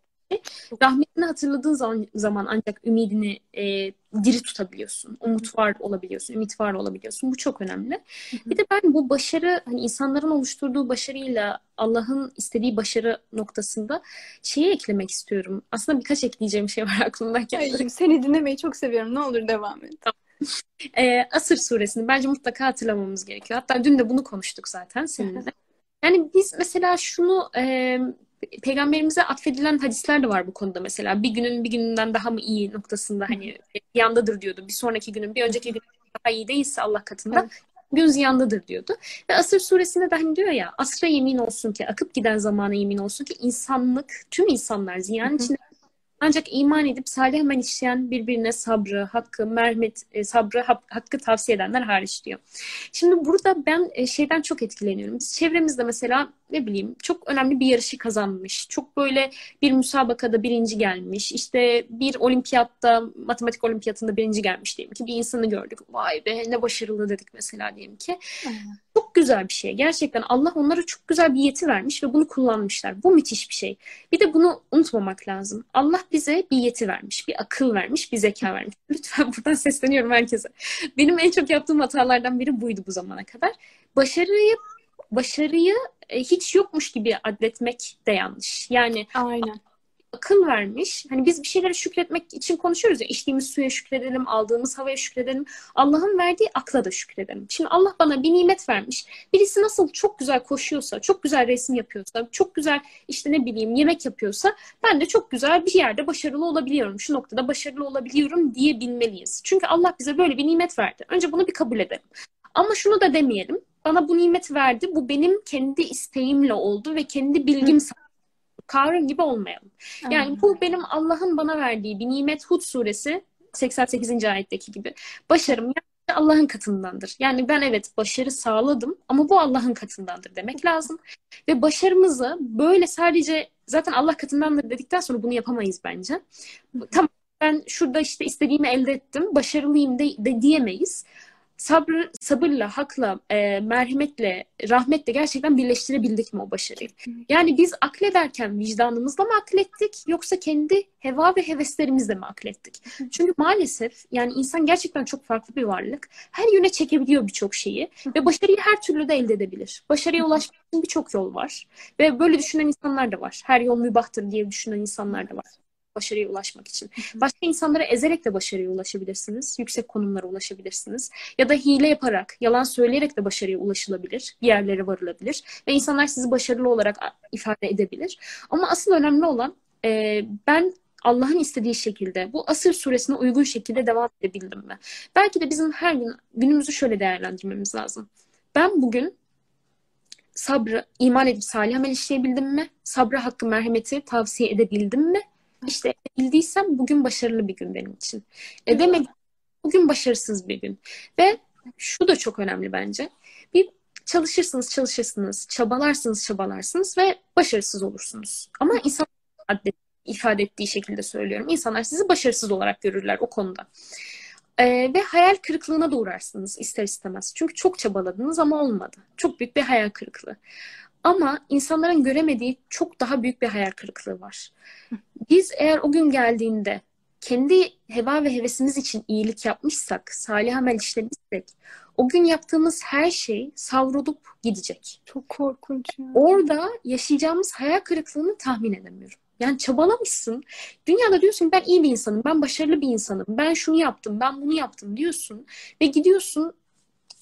Rahmetini hatırladığın zaman, zaman ancak ümidini e, diri tutabiliyorsun. Umut var olabiliyorsun, ümit var olabiliyorsun. Bu çok önemli. Hı hı. Bir de ben bu başarı, hani insanların oluşturduğu başarıyla Allah'ın istediği başarı noktasında şeyi eklemek istiyorum. Aslında birkaç ekleyeceğim şey var aklımdaki. Hayır, seni dinlemeyi çok seviyorum. Ne olur devam et. Tamam. E, Asır suresini bence mutlaka hatırlamamız gerekiyor. Hatta dün de bunu konuştuk zaten seninle. Yani biz mesela şunu... E, Peygamberimize atfedilen hadisler de var bu konuda mesela. Bir günün bir gününden daha mı iyi noktasında hani ziyandadır diyordu. Bir sonraki günün bir önceki günün daha iyi değilse Allah katında evet. gün ziyandadır diyordu. Ve Asır suresinde de hani diyor ya asra yemin olsun ki akıp giden zamana yemin olsun ki insanlık tüm insanlar ziyan içinde ancak iman edip salih amel işleyen birbirine sabrı, hakkı, merhamet, sabrı, hakkı tavsiye edenler hariç diyor. Şimdi burada ben şeyden çok etkileniyorum. Biz çevremizde mesela ne bileyim çok önemli bir yarışı kazanmış, çok böyle bir müsabakada birinci gelmiş, işte bir olimpiyatta, matematik olimpiyatında birinci gelmiş diyelim ki bir insanı gördük. Vay be ne başarılı dedik mesela diyelim ki. Aynen. Çok güzel bir şey. Gerçekten Allah onlara çok güzel bir yeti vermiş ve bunu kullanmışlar. Bu müthiş bir şey. Bir de bunu unutmamak lazım. Allah bize bir yeti vermiş, bir akıl vermiş, bir zeka vermiş. Lütfen buradan sesleniyorum herkese. Benim en çok yaptığım hatalardan biri buydu bu zamana kadar. Başarıyı başarıyı hiç yokmuş gibi adletmek de yanlış. Yani aynen. Akıl vermiş. Hani biz bir şeylere şükretmek için konuşuyoruz ya. İçtiğimiz suya şükredelim, aldığımız havaya şükredelim. Allah'ın verdiği akla da şükredelim. Şimdi Allah bana bir nimet vermiş. Birisi nasıl çok güzel koşuyorsa, çok güzel resim yapıyorsa, çok güzel işte ne bileyim yemek yapıyorsa ben de çok güzel bir yerde başarılı olabiliyorum. Şu noktada başarılı olabiliyorum diye bilmeliyiz. Çünkü Allah bize böyle bir nimet verdi. Önce bunu bir kabul edelim. Ama şunu da demeyelim. Bana bu nimet verdi. Bu benim kendi isteğimle oldu ve kendi bilgim sayesinde. Karun gibi olmayalım. Yani aynen. Bu benim Allah'ın bana verdiği bir nimet. Hud suresi seksen sekizinci ayetteki gibi. Başarım yani Allah'ın katındandır. Yani ben evet başarı sağladım ama bu Allah'ın katındandır demek lazım. Ve başarımızı böyle sadece zaten Allah katındandır dedikten sonra bunu yapamayız bence. Tamam ben şurada işte istediğimi elde ettim. Başarılıyım de, de diyemeyiz. Sabır, sabırla, hakla, e, merhametle, rahmetle gerçekten birleştirebildik mi o başarıyı? Yani biz aklederken vicdanımızla mı aklettik yoksa kendi heva ve heveslerimizle mi aklettik? Çünkü maalesef yani insan gerçekten çok farklı bir varlık. Her yöne çekebiliyor birçok şeyi ve başarıyı her türlü de elde edebilir. Başarıya ulaşmak için birçok yol var ve böyle düşünen insanlar da var. Her yol mübahtır diye düşünen insanlar da var. Başarıya ulaşmak için. Başka insanlara ezerek de başarıya ulaşabilirsiniz. Yüksek konumlara ulaşabilirsiniz. Ya da hile yaparak, yalan söyleyerek de başarıya ulaşılabilir. Bir yerlere varılabilir. Ve insanlar sizi başarılı olarak ifade edebilir. Ama asıl önemli olan e, ben Allah'ın istediği şekilde, bu Asır suresine uygun şekilde devam edebildim mi? Belki de bizim her gün günümüzü şöyle değerlendirmemiz lazım. Ben bugün sabrı, iman edip salih amel işleyebildim mi? Sabra hakkı merhameti tavsiye edebildim mi? İşte bildiysem bugün başarılı bir gün benim için. E demek bugün başarısız bir gün. Ve şu da çok önemli bence. Bir çalışırsınız, çalışırsınız, çabalarsınız, çabalarsınız ve başarısız olursunuz. Ama insan ifade ettiği şekilde söylüyorum. İnsanlar sizi başarısız olarak görürler o konuda. Ee, ve hayal kırıklığına da uğrarsınız ister istemez. Çünkü çok çabaladınız ama olmadı. Çok büyük bir hayal kırıklığı. Ama insanların göremediği çok daha büyük bir hayal kırıklığı var. Biz eğer o gün geldiğinde kendi heva ve hevesimiz için iyilik yapmışsak, salih amel işlemişsek, o gün yaptığımız her şey savrulup gidecek. Çok korkunç. Yani. Orada yaşayacağımız hayal kırıklığını tahmin edemiyorum. Yani çabalamışsın. Dünyada diyorsun ben iyi bir insanım, ben başarılı bir insanım, ben şunu yaptım, ben bunu yaptım diyorsun ve gidiyorsun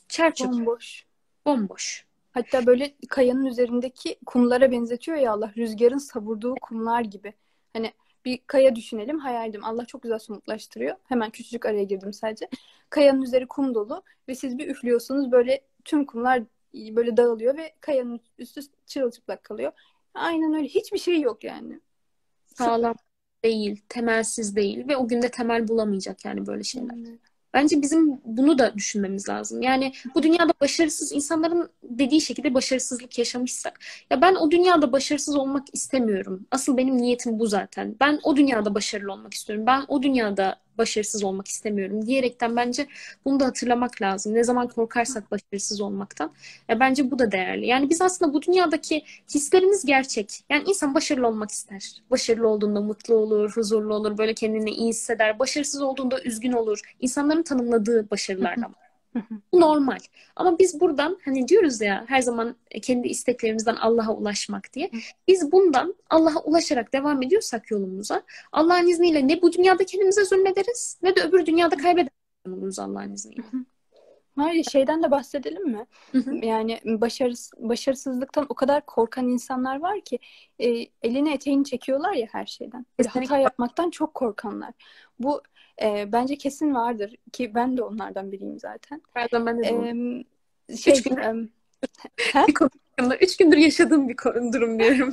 çerçöp. Bomboş. Bomboş. Hatta böyle kayanın üzerindeki kumlara benzetiyor ya Allah. Rüzgarın savurduğu kumlar gibi. Hani bir kaya düşünelim hayalim. Allah çok güzel somutlaştırıyor. Hemen küçücük araya girdim sadece. Kayanın üzeri kum dolu ve siz bir üflüyorsunuz böyle tüm kumlar böyle dağılıyor ve kayanın üstü çırılçıplak kalıyor. Aynen öyle. Hiçbir şey yok yani. Sağlam değil, temelsiz değil ve o günde temel bulamayacak yani böyle şeyler. Hmm. Bence bizim bunu da düşünmemiz lazım. Yani bu dünyada başarısız insanların dediği şekilde başarısızlık yaşamışsak. Ya ben o dünyada başarısız olmak istemiyorum. Asıl benim niyetim bu zaten. Ben o dünyada başarılı olmak istiyorum. Ben o dünyada başarısız olmak istemiyorum diyerekten bence bunu da hatırlamak lazım. Ne zaman korkarsak başarısız olmaktan. Ya bence bu da değerli. Yani biz aslında bu dünyadaki hislerimiz gerçek. Yani insan başarılı olmak ister. Başarılı olduğunda mutlu olur, huzurlu olur, böyle kendini iyi hisseder. Başarısız olduğunda üzgün olur. İnsanların tanımladığı başarılardan. Bu normal. Ama biz buradan hani diyoruz ya her zaman kendi isteklerimizden Allah'a ulaşmak diye. Biz bundan Allah'a ulaşarak devam ediyorsak yolumuza Allah'ın izniyle ne bu dünyada kendimize zulmederiz ne de öbür dünyada kaybederiz yolumuzu Allah'ın izniyle. Hayır, şeyden de bahsedelim mi? Yani başarıs başarısızlıktan o kadar korkan insanlar var ki e, elini eteğini çekiyorlar ya her şeyden. Hata yapmaktan çok korkanlar. Bu E, bence kesin vardır ki ben de onlardan biriyim zaten. Pardon, ben de e, şey, üç, gündür, bir konu, üç gündür yaşadığım bir konu, durum diyorum.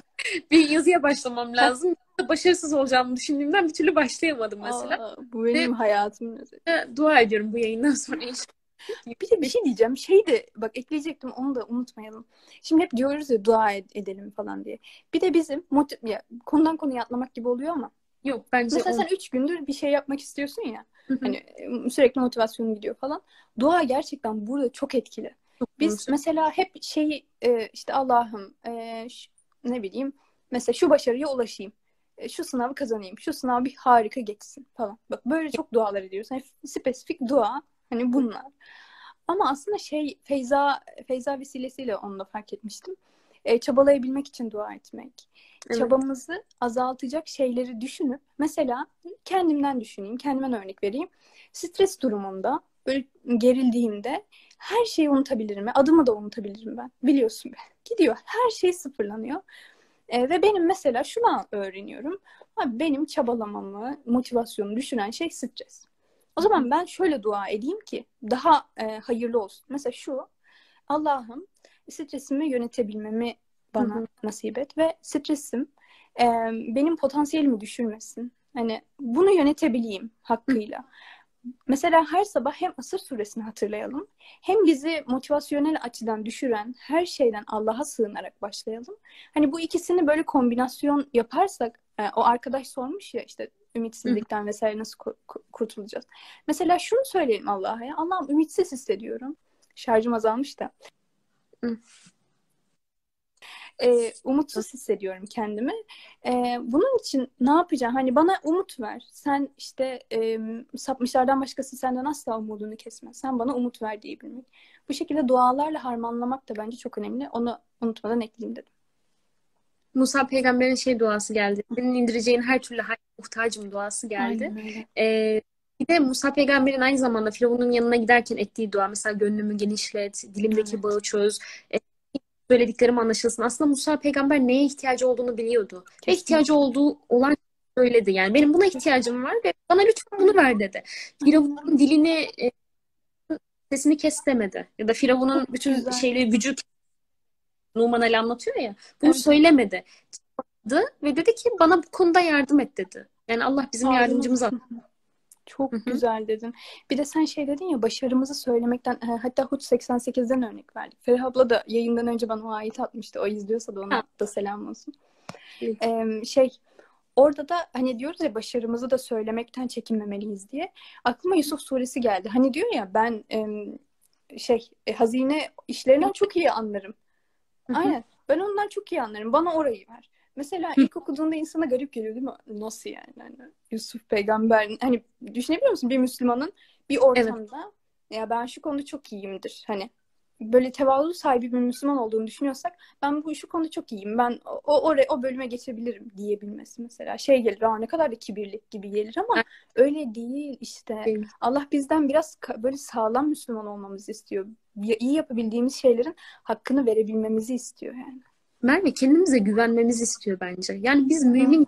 Bir yazıya başlamam lazım. Başarısız olacağımı düşündüğümden bir türlü başlayamadım mesela. Aa, bu benim Ve, hayatım. E, dua ediyorum bu yayından sonra inşallah. Bir de bir şey diyeceğim. Şey de bak ekleyecektim onu da unutmayalım. Şimdi hep diyoruz ya dua ed edelim falan diye. Bir de bizim ya, konudan konuya atlamak gibi oluyor ama. Yok bence mesela sen üç gündür bir şey yapmak istiyorsun ya. Hı hı. Hani sürekli motivasyon gidiyor falan. Dua gerçekten burada çok etkili. Biz mesela hep şeyi işte Allah'ım ne bileyim mesela şu başarıya ulaşayım, şu sınavı kazanayım, şu sınav bir harika geçsin falan. Bak böyle çok dualar ediyoruz. Hani spesifik dua hani bunlar. Ama aslında şey Feyza Feyza vesilesiyle onu da fark etmiştim. E, çabalayabilmek için dua etmek. Evet. Çabamızı azaltacak şeyleri düşünüp mesela kendimden düşüneyim, kendimden örnek vereyim. Stres durumunda, böyle gerildiğimde her şeyi unutabilirim. Adımı da unutabilirim ben. Biliyorsun be. Gidiyor. Her şey sıfırlanıyor. E, ve benim mesela şunu öğreniyorum. Abi benim çabalamamı, motivasyonumu düşüren şey stres. O zaman ben şöyle dua edeyim ki daha e, hayırlı olsun. Mesela şu: Allah'ım stresimi yönetebilmemi bana hı hı. nasip et ve stresim e, benim potansiyelimi düşürmesin. Hani bunu yönetebileyim hakkıyla. Hı. Mesela her sabah hem Asır suresini hatırlayalım, hem bizi motivasyonel açıdan düşüren her şeyden Allah'a sığınarak başlayalım. Hani bu ikisini böyle kombinasyon yaparsak, e, o arkadaş sormuş ya işte ümitsizlikten vesaire nasıl kurtulacağız? Mesela şunu söyleyelim Allah'a: ya Allah'ım ümitsiz hissediyorum. Şarjım azalmış da. Ee, umutsuz hissediyorum kendimi. Ee, bunun için ne yapacağım? Hani bana umut ver. Sen işte e, sapmışlardan başkası senden asla umudunu kesmez. Sen bana umut ver diyebilmek. Bu şekilde dualarla harmanlamak da bence çok önemli. Onu unutmadan ekleyeyim dedim. Musa peygamberin şey duası geldi. Senin indireceğin her türlü hayra muhtacım duası geldi. Ee, bir de Musa peygamberin aynı zamanda Firavun'un yanına giderken ettiği dua. Mesela gönlümü genişlet, dilimdeki evet. bağı çöz, söylediklerim anlaşılsın. Aslında Musa peygamber neye ihtiyacı olduğunu biliyordu. Ve ihtiyacı olduğu olan söyledi. Yani benim buna ihtiyacım var ve bana lütfen bunu ver dedi. Firavun'un dilini, e, sesini kes demedi. Ya da Firavun'un bütün şeyleri, gücü Numan Ali anlatıyor ya. Bunu evet. söylemedi. Ve dedi ki bana bu konuda yardım et dedi. Yani Allah bizim Aynen. yardımcımız attı. Çok Hı-hı. güzel dedin. Bir de sen şey dedin ya, başarımızı söylemekten, hatta Hud seksen sekizden örnek verdik. Ferah abla da yayından önce bana o ayet atmıştı. O izliyorsa da ona ha. da selam olsun. Ee, şey orada da hani diyoruz ya, başarımızı da söylemekten çekinmemeliyiz diye. Aklıma Yusuf suresi geldi. Hani diyor ya, ben şey hazine işlerinden çok iyi anlarım. Hı-hı. Aynen. Ben ondan çok iyi anlarım. Bana orayı ver. Mesela ilk okuduğunda insana garip geliyor değil mi? Nasıl yani? yani Yusuf peygamber, hani düşünebiliyor musun? Bir Müslümanın bir ortamda evet. ya ben şu konuda çok iyiyimdir. Hani böyle tevazu sahibi bir Müslüman olduğunu düşünüyorsak, ben bu şu konuda çok iyiyim. Ben o oraya o bölüme geçebilirim diyebilmesi mesela. Şey gelir, ha ne kadar da kibirlik gibi gelir ama evet. öyle değil işte. Evet. Allah bizden biraz böyle sağlam Müslüman olmamızı istiyor. İyi yapabildiğimiz şeylerin hakkını verebilmemizi istiyor yani. Merve, kendimize güvenmemizi istiyor bence. Yani biz mümin...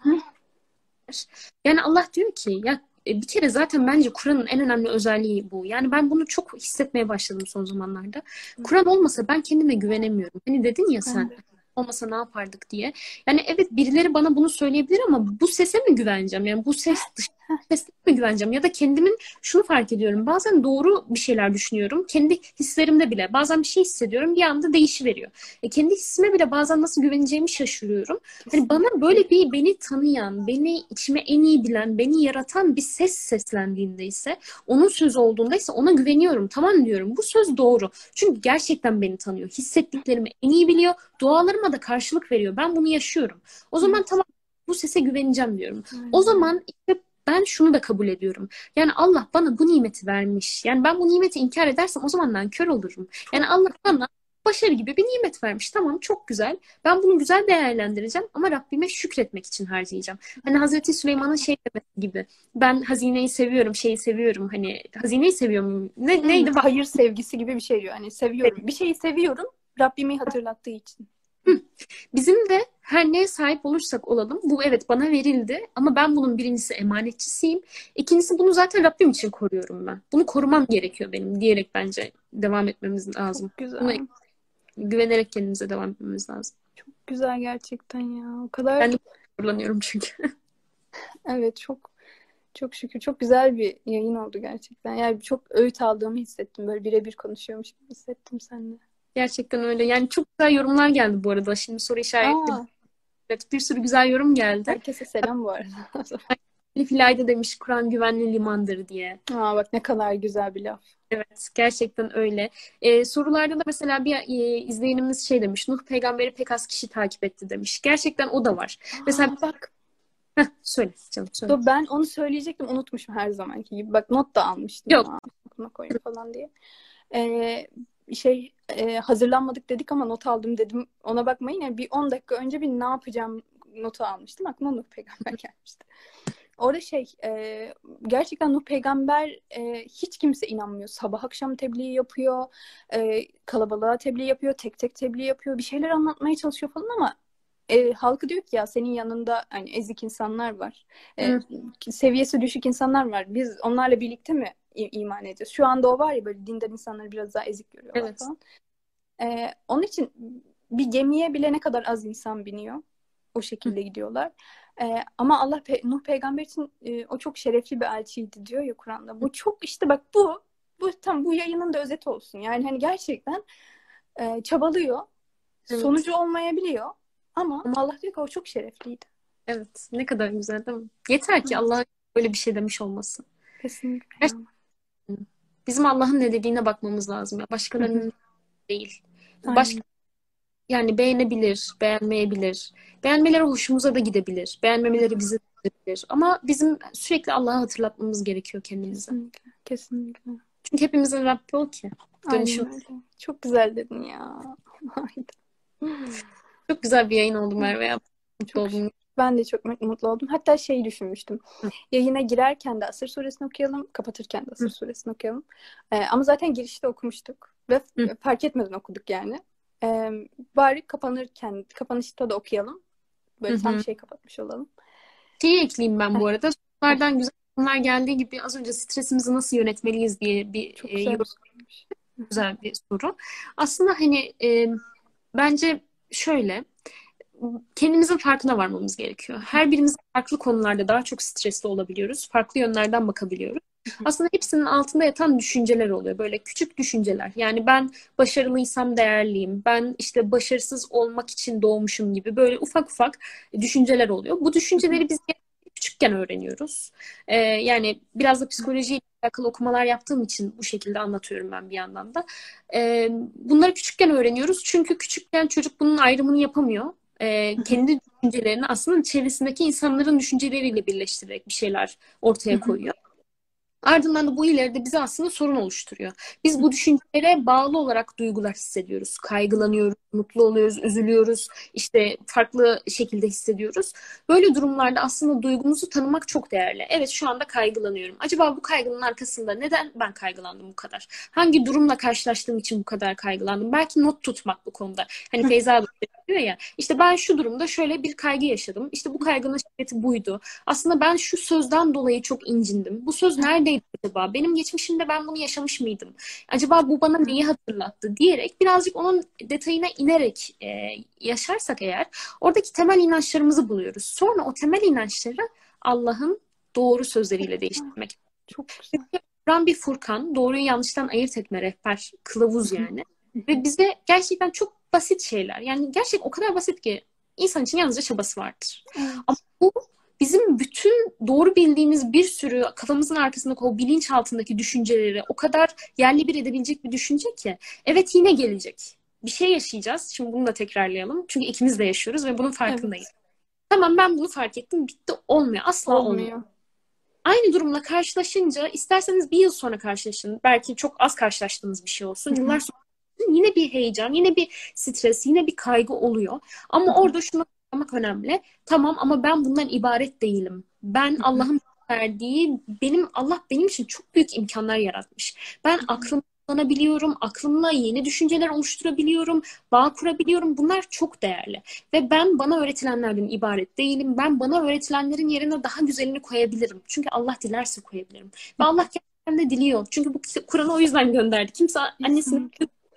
Yani Allah diyor ki, ya bir kere zaten bence Kur'an'ın en önemli özelliği bu. Yani ben bunu çok hissetmeye başladım son zamanlarda. Kur'an olmasa ben kendime güvenemiyorum. Hani dedin ya sen, olmasa ne yapardık diye. Yani evet, birileri bana bunu söyleyebilir ama bu sese mi güveneceğim? Yani bu ses dışında sesle mi güveneceğim? Ya da kendimin şunu fark ediyorum. Bazen doğru bir şeyler düşünüyorum. Kendi hislerimde bile. Bazen bir şey hissediyorum. Bir anda değişiveriyor. E, kendi hissime bile bazen nasıl güveneceğimi şaşırıyorum. Hani bana böyle bir beni tanıyan, beni içime en iyi bilen, beni yaratan bir ses seslendiğinde ise, onun sözü olduğunda ise ona güveniyorum. Tamam diyorum. Bu söz doğru. Çünkü gerçekten beni tanıyor. Hissettiklerimi en iyi biliyor. Dualarım da karşılık veriyor. Ben bunu yaşıyorum. O zaman evet. tamam, bu sese güveneceğim diyorum. Evet. O zaman işte ben şunu da kabul ediyorum. Yani Allah bana bu nimeti vermiş. Yani ben bu nimeti inkar edersem o zaman ben kör olurum. Yani Allah bana başarı gibi bir nimet vermiş. Tamam, çok güzel. Ben bunu güzel değerlendireceğim ama Rabbime şükretmek için harcayacağım. Hani Hazreti Süleyman'ın şey demesi gibi. Ben hazineyi seviyorum, şeyi seviyorum. Hani hazineyi seviyorum. Ne, neydi? Hayır sevgisi gibi bir şey diyor. Hani seviyorum. Evet. Bir şeyi seviyorum Rabbimi hatırlattığı için. Bizim de her neye sahip olursak olalım, bu evet bana verildi ama ben bunun birincisi emanetçisiyim, ikincisi bunu zaten Rabbim için koruyorum ben. Bunu korumam gerekiyor benim diyerek bence devam etmemiz lazım. Çok güzel. Buna güvenerek kendimize devam etmemiz lazım. Çok güzel gerçekten ya. O kadar. Ben de zorlanıyorum çünkü. Evet, çok çok şükür çok güzel bir yayın oldu gerçekten. Yani çok öğüt aldığımı hissettim. Böyle birebir konuşuyormuş gibi hissettim seninle. Gerçekten öyle. Yani çok güzel yorumlar geldi bu arada. Şimdi soru işaretli. Evet, bir sürü güzel yorum geldi. Herkese selam bu arada. Filayda demiş Kur'an güvenli limandır diye. Aa, bak ne kadar güzel bir laf. Evet, gerçekten öyle. Ee, sorularda da mesela bir e, izleyenimiz şey demiş, Nuh peygamberi pek az kişi takip etti demiş. Gerçekten o da var. Aa, mesela bak. Heh, söyle canım, söyle. Ben onu söyleyecektim, unutmuşum her zamanki gibi. Bak not da almıştım. Yok. Buna koyayım falan diye. Ee, şey e, hazırlanmadık dedik ama not aldım dedim. Ona bakmayın. Yani bir on dakika önce bir ne yapacağım notu almıştım. Aklıma Nuh peygamber gelmişti. Orada şey, e, gerçekten Nuh peygamber e, hiç kimse inanmıyor. Sabah akşam tebliğ yapıyor, e, kalabalığa tebliğ yapıyor, tek tek tebliğ yapıyor. Bir şeyler anlatmaya çalışıyor falan ama e, halkı diyor ki ya senin yanında hani ezik insanlar var, e, seviyesi düşük insanlar var. Biz onlarla birlikte mi iman edeceğiz? Şu anda o var ya, böyle dinden insanları biraz daha ezik görüyorlar, evet, falan. E, onun için bir gemiye bile ne kadar az insan biniyor. O şekilde gidiyorlar. Ee, ama Allah pe Nuh peygamber için e, o çok şerefli bir elçiydi diyor ya Kur'an'da. Bu çok işte bak bu bu tam bu yayının da özeti olsun. Yani hani gerçekten e, çabalıyor. Evet. Sonucu olmayabiliyor. Ama Hı. Allah diyor ki o çok şerefliydi. Evet. Ne kadar güzel değil mi? Yeter ki Allah'a böyle bir şey demiş olması. Kesinlikle. Bizim Allah'ın ne dediğine bakmamız lazım. Ya. Başkalarının Hı. değil. Başka Yani beğenebilir, beğenmeyebilir. Beğenmeleri hoşumuza da gidebilir. Beğenmemeleri bize de gidebilir. Ama bizim sürekli Allah'a hatırlatmamız gerekiyor kendimize. Kesinlikle, kesinlikle. Çünkü hepimizin Rabbi o ki. Dönüşüm. Aynen. Çok güzel dedin ya. Çok güzel bir yayın oldu Merve. Çok oldum. Ben de çok mutlu oldum. Hatta şeyi düşünmüştüm. Hı. Yayına girerken de Asır suresini okuyalım. Kapatırken de Asır Hı. suresini okuyalım. Ee, ama zaten girişte okumuştuk. Ve Hı. fark etmeden okuduk yani. Ee, bari kapanırken, kapanışta da okuyalım. Böyle tam şey kapatmış olalım. Şeyi ekleyeyim ben bu arada. Sorulardan güzel sorular geldiği gibi az önce stresimizi nasıl yönetmeliyiz diye bir çok güzel, e, bir, güzel bir soru. Aslında hani e, bence şöyle, kendimizin farkına varmamız gerekiyor. Her birimiz farklı konularda daha çok stresli olabiliyoruz. Farklı yönlerden bakabiliyoruz. Aslında hepsinin altında yatan düşünceler oluyor. Böyle küçük düşünceler. Yani ben başarılıysam değerliyim. Ben işte başarısız olmak için doğmuşum gibi böyle ufak ufak düşünceler oluyor. Bu düşünceleri biz küçükken öğreniyoruz. Ee, yani biraz da psikolojiyle alakalı okumalar yaptığım için bu şekilde anlatıyorum ben bir yandan da. Ee, bunları küçükken öğreniyoruz. Çünkü küçükken çocuk bunun ayrımını yapamıyor. Ee, kendi düşüncelerini aslında içerisindeki insanların düşünceleriyle birleştirerek bir şeyler ortaya koyuyor. Ardından da bu ileride bize aslında sorun oluşturuyor. Biz bu düşüncelere bağlı olarak duygular hissediyoruz. Kaygılanıyoruz, mutlu oluyoruz, üzülüyoruz, işte farklı şekilde hissediyoruz. Böyle durumlarda aslında duygumuzu tanımak çok değerli. Evet, şu anda kaygılanıyorum. Acaba bu kaygının arkasında neden ben kaygılandım bu kadar? Hangi durumla karşılaştığım için bu kadar kaygılandım? Belki not tutmak bu konuda. Hani Feyza diyor ya, işte ben şu durumda şöyle bir kaygı yaşadım. İşte bu kaygının şiddeti buydu. Aslında ben şu sözden dolayı çok incindim. Bu söz nerede acaba? Benim geçmişimde ben bunu yaşamış mıydım? Acaba bu bana neyi hatırlattı? Diyerek birazcık onun detayına inerek e, yaşarsak eğer oradaki temel inançlarımızı buluyoruz. Sonra o temel inançları Allah'ın doğru sözleriyle değiştirmek. Çok güzel. Kur'an bir Furkan, doğruyu yanlıştan ayırt etme rehber, kılavuz yani. Ve bize gerçekten çok basit şeyler. Yani gerçek o kadar basit ki insan için yalnızca çabası vardır. Evet. Ama bu bizim bütün doğru bildiğimiz bir sürü kafamızın arkasındaki o bilinç altındaki düşünceleri o kadar yerli bir edebilecek bir düşünce ki. Evet, yine gelecek. Bir şey yaşayacağız. Şimdi bunu da tekrarlayalım. Çünkü ikimiz de yaşıyoruz ve bunun farkındayız. Evet. Tamam, ben bunu fark ettim. Bitti. Olmuyor. Asla olmuyor. olmuyor. Aynı durumla karşılaşınca isterseniz bir yıl sonra karşılaşın. Belki çok az karşılaştığınız bir şey olsun. Yıllar sonra yine bir heyecan, yine bir stres, yine bir kaygı oluyor. Ama Hı-hı. orada şunu anlamak önemli. Tamam, ama ben bundan ibaret değilim. Ben Allah'ın verdiği, benim Allah benim için çok büyük imkanlar yaratmış. Ben aklımı kullanabiliyorum, aklımla yeni düşünceler oluşturabiliyorum, bağ kurabiliyorum. Bunlar çok değerli. Ve ben bana öğretilenlerden ibaret değilim. Ben bana öğretilenlerin yerine daha güzelini koyabilirim. Çünkü Allah dilerse koyabilirim. Ve Allah kendine diliyor. Çünkü bu Kur'an'ı o yüzden gönderdi. Kimse annesini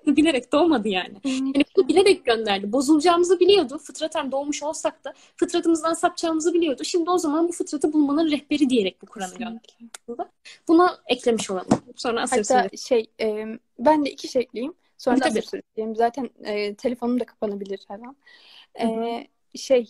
bilerek doğmadı yani. Yani bunu bilerek gönderdi. Bozulacağımızı biliyordu. Fıtraten doğmuş olsak da fıtratımızdan sapacağımızı biliyordu. Şimdi o zaman bu fıtratı bulmanın rehberi diyerek bu Kur'an'ı gönderdi. Buna eklemiş olalım. Sonra Asır Hatta şey e, ben de iki şey ekleyeyim. Sonra Asır Zaten e, telefonum da kapanabilir her an. E, şey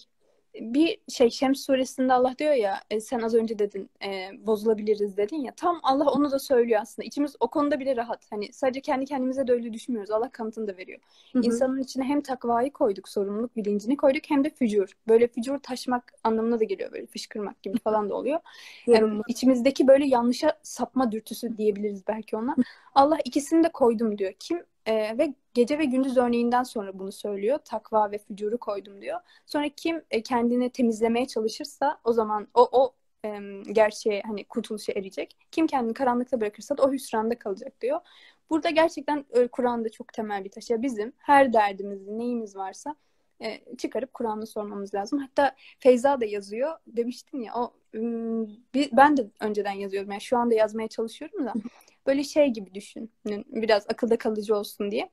bir şey, Şems suresinde Allah diyor ya, e, sen az önce dedin e, bozulabiliriz dedin ya, tam Allah onu da söylüyor aslında. İçimiz o konuda bile rahat. Hani sadece kendi kendimize de öyle düşünmüyoruz. Allah kanıtını da veriyor. Hı hı. İnsanın içine hem takvayı koyduk, sorumluluk bilincini koyduk, hem de fücur. Böyle fücur taşmak anlamına da geliyor. Böyle fışkırmak gibi falan da oluyor. Yani içimizdeki böyle yanlışa sapma dürtüsü diyebiliriz belki ona. Allah ikisini de koydum diyor. Kim? Ee, ve gece ve gündüz örneğinden sonra bunu söylüyor. Takva ve fücuru koydum diyor. Sonra kim e, kendini temizlemeye çalışırsa o zaman o o e, gerçeğe, hani kurtuluşa erecek. Kim kendini karanlıkta bırakırsa da o hüsranda kalacak diyor. Burada gerçekten e, Kur'an'da çok temel bir taş. Ya bizim her derdimiz, neyimiz varsa e, çıkarıp Kur'an'la sormamız lazım. Hatta Feyza da yazıyor. Demiştin ya, o e, ben de önceden yazıyordum. Yani şu anda yazmaya çalışıyorum da. Böyle şey gibi düşünün, biraz akılda kalıcı olsun diye.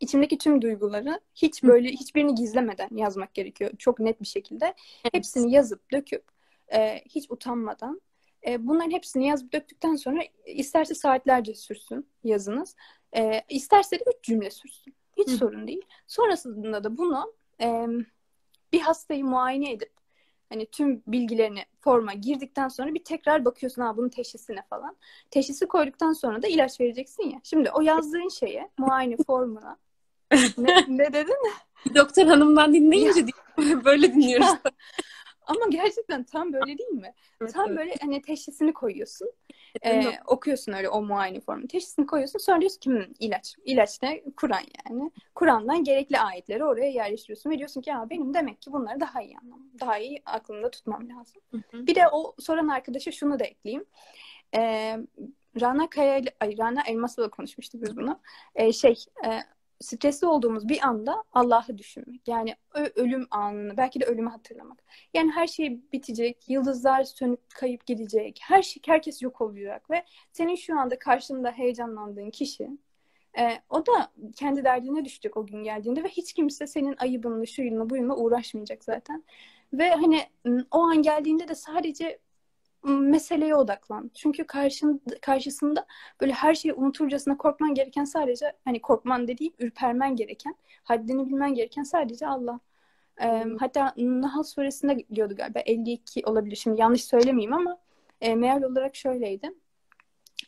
İçimdeki tüm duyguları hiç böyle hiçbirini gizlemeden yazmak gerekiyor. Çok net bir şekilde. Evet. Hepsini yazıp döküp e, hiç utanmadan. E, bunların hepsini yazıp döktükten sonra isterse saatlerce sürsün yazınız. E, isterse de üç cümle sürsün. Hiç Hı. sorun değil. Sonrasında da bunu e, bir hastayı muayene edip hani tüm bilgilerini forma girdikten sonra bir tekrar bakıyorsun, ha bunun teşhisine falan. Teşhisi koyduktan sonra da ilaç vereceksin ya. Şimdi o yazdığın şeye, muayene formuna. Ne, ne dedin? Doktor hanımdan dinleyince böyle dinliyoruz. Ama gerçekten tam böyle değil mi? Tam böyle hani teşhisini koyuyorsun. E, okuyorsun öyle o muayene formunu. Teşhisini koyuyorsun. Sonra diyorsun ki ilaç. İlaç ne? Kur'an yani. Kur'an'dan gerekli ayetleri oraya yerleştiriyorsun. Ve diyorsun ki ya benim demek ki bunları daha iyi anlamam. Daha iyi aklımda tutmam lazım. Hı hı. Bir de o soran arkadaşa şunu da ekleyeyim. E, Rana Kaya ile, ay Rana Elmaso ile konuşmuştuk biz bunu. E, şey... E, stresli olduğumuz bir anda Allah'ı düşünmek. Yani ölüm anını, belki de ölümü hatırlamak. Yani her şey bitecek, yıldızlar sönüp kayıp gidecek, her şey, herkes yok olacak ve senin şu anda karşında heyecanlandığın kişi, e, o da kendi derdine düşecek o gün geldiğinde ve hiç kimse senin ayıbınla, şuyunla, buyunla uğraşmayacak zaten. Ve hani o an geldiğinde de sadece meseleye odaklan. Çünkü karşın, karşısında böyle her şeyi unuturcasına korkman gereken sadece, hani korkman dediğim ürpermen gereken, haddini bilmen gereken sadece Allah. Ee, hatta Nahl suresinde diyordu galiba, elli iki olabilir. Şimdi yanlış söylemeyeyim ama e, meal olarak şöyleydi.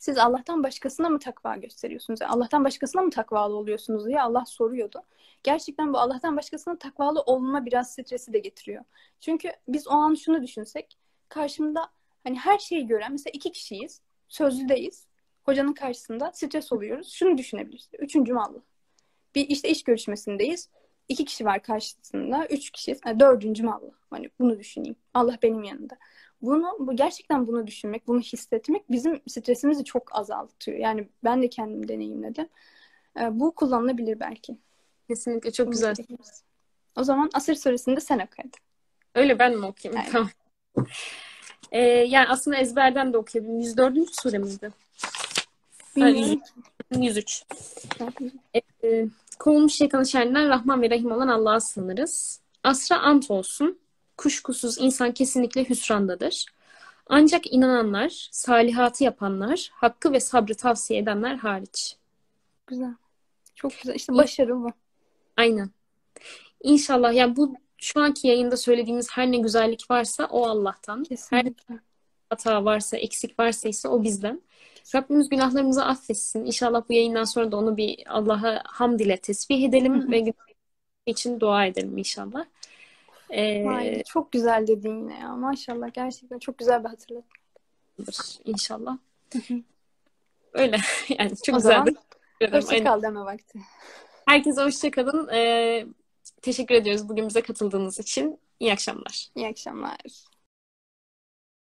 Siz Allah'tan başkasına mı takva gösteriyorsunuz? Yani Allah'tan başkasına mı takvalı oluyorsunuz diye Allah soruyordu. Gerçekten bu Allah'tan başkasına takvalı olma biraz stresi de getiriyor. Çünkü biz o an şunu düşünsek, karşımda hani her şeyi gören, mesela iki kişiyiz, sözlüdeyiz, hocanın karşısında stres oluyoruz. Şunu düşünebiliriz, üçüncüm Allah. Bir işte iş görüşmesindeyiz, iki kişi var karşısında, üç kişiyiz, yani dördüncüm Allah. Hani bunu düşüneyim, Allah benim yanında. Bunu, bu gerçekten bunu düşünmek, bunu hissetmek bizim stresimizi çok azaltıyor. Yani ben de kendim deneyimledim. Bu kullanılabilir belki. Kesinlikle, çok güzel. O zaman Asır suresini de sen okuydun. Öyle ben mi okuyayım? Yani. Tamam. Ee, yani aslında ezberden de okuyabilirim. yüz dördüncü suremizde. Yani yüz üç. Ee, kovulmuş yakalı şerlinden Rahman ve Rahim olan Allah'a sığınırız. Asra ant olsun. Kuşkusuz insan kesinlikle hüsrandadır. Ancak inananlar, salihatı yapanlar, hakkı ve sabrı tavsiye edenler hariç. Güzel. Çok güzel. İşte başarı bu. Aynen. İnşallah. Yani bu şu anki yayında söylediğimiz her ne güzellik varsa o Allah'tan. Kesinlikle. Her hata varsa, eksik varsa ise o bizden. Rabbimiz günahlarımızı affetsin. İnşallah bu yayından sonra da onu bir Allah'a hamd ile tesbih edelim. Hı-hı. Ve günahlarımız için dua edelim inşallah. Ee, Vay, çok güzel dedin yine ya. Maşallah, gerçekten çok güzel bir hatırlatma. İnşallah. Hı-hı. Öyle yani, çok o güzel. Hoşçakal deme vakti. Herkese hoşçakalın. Ee, Teşekkür ediyoruz bugün bize katıldığınız için. İyi akşamlar. İyi akşamlar.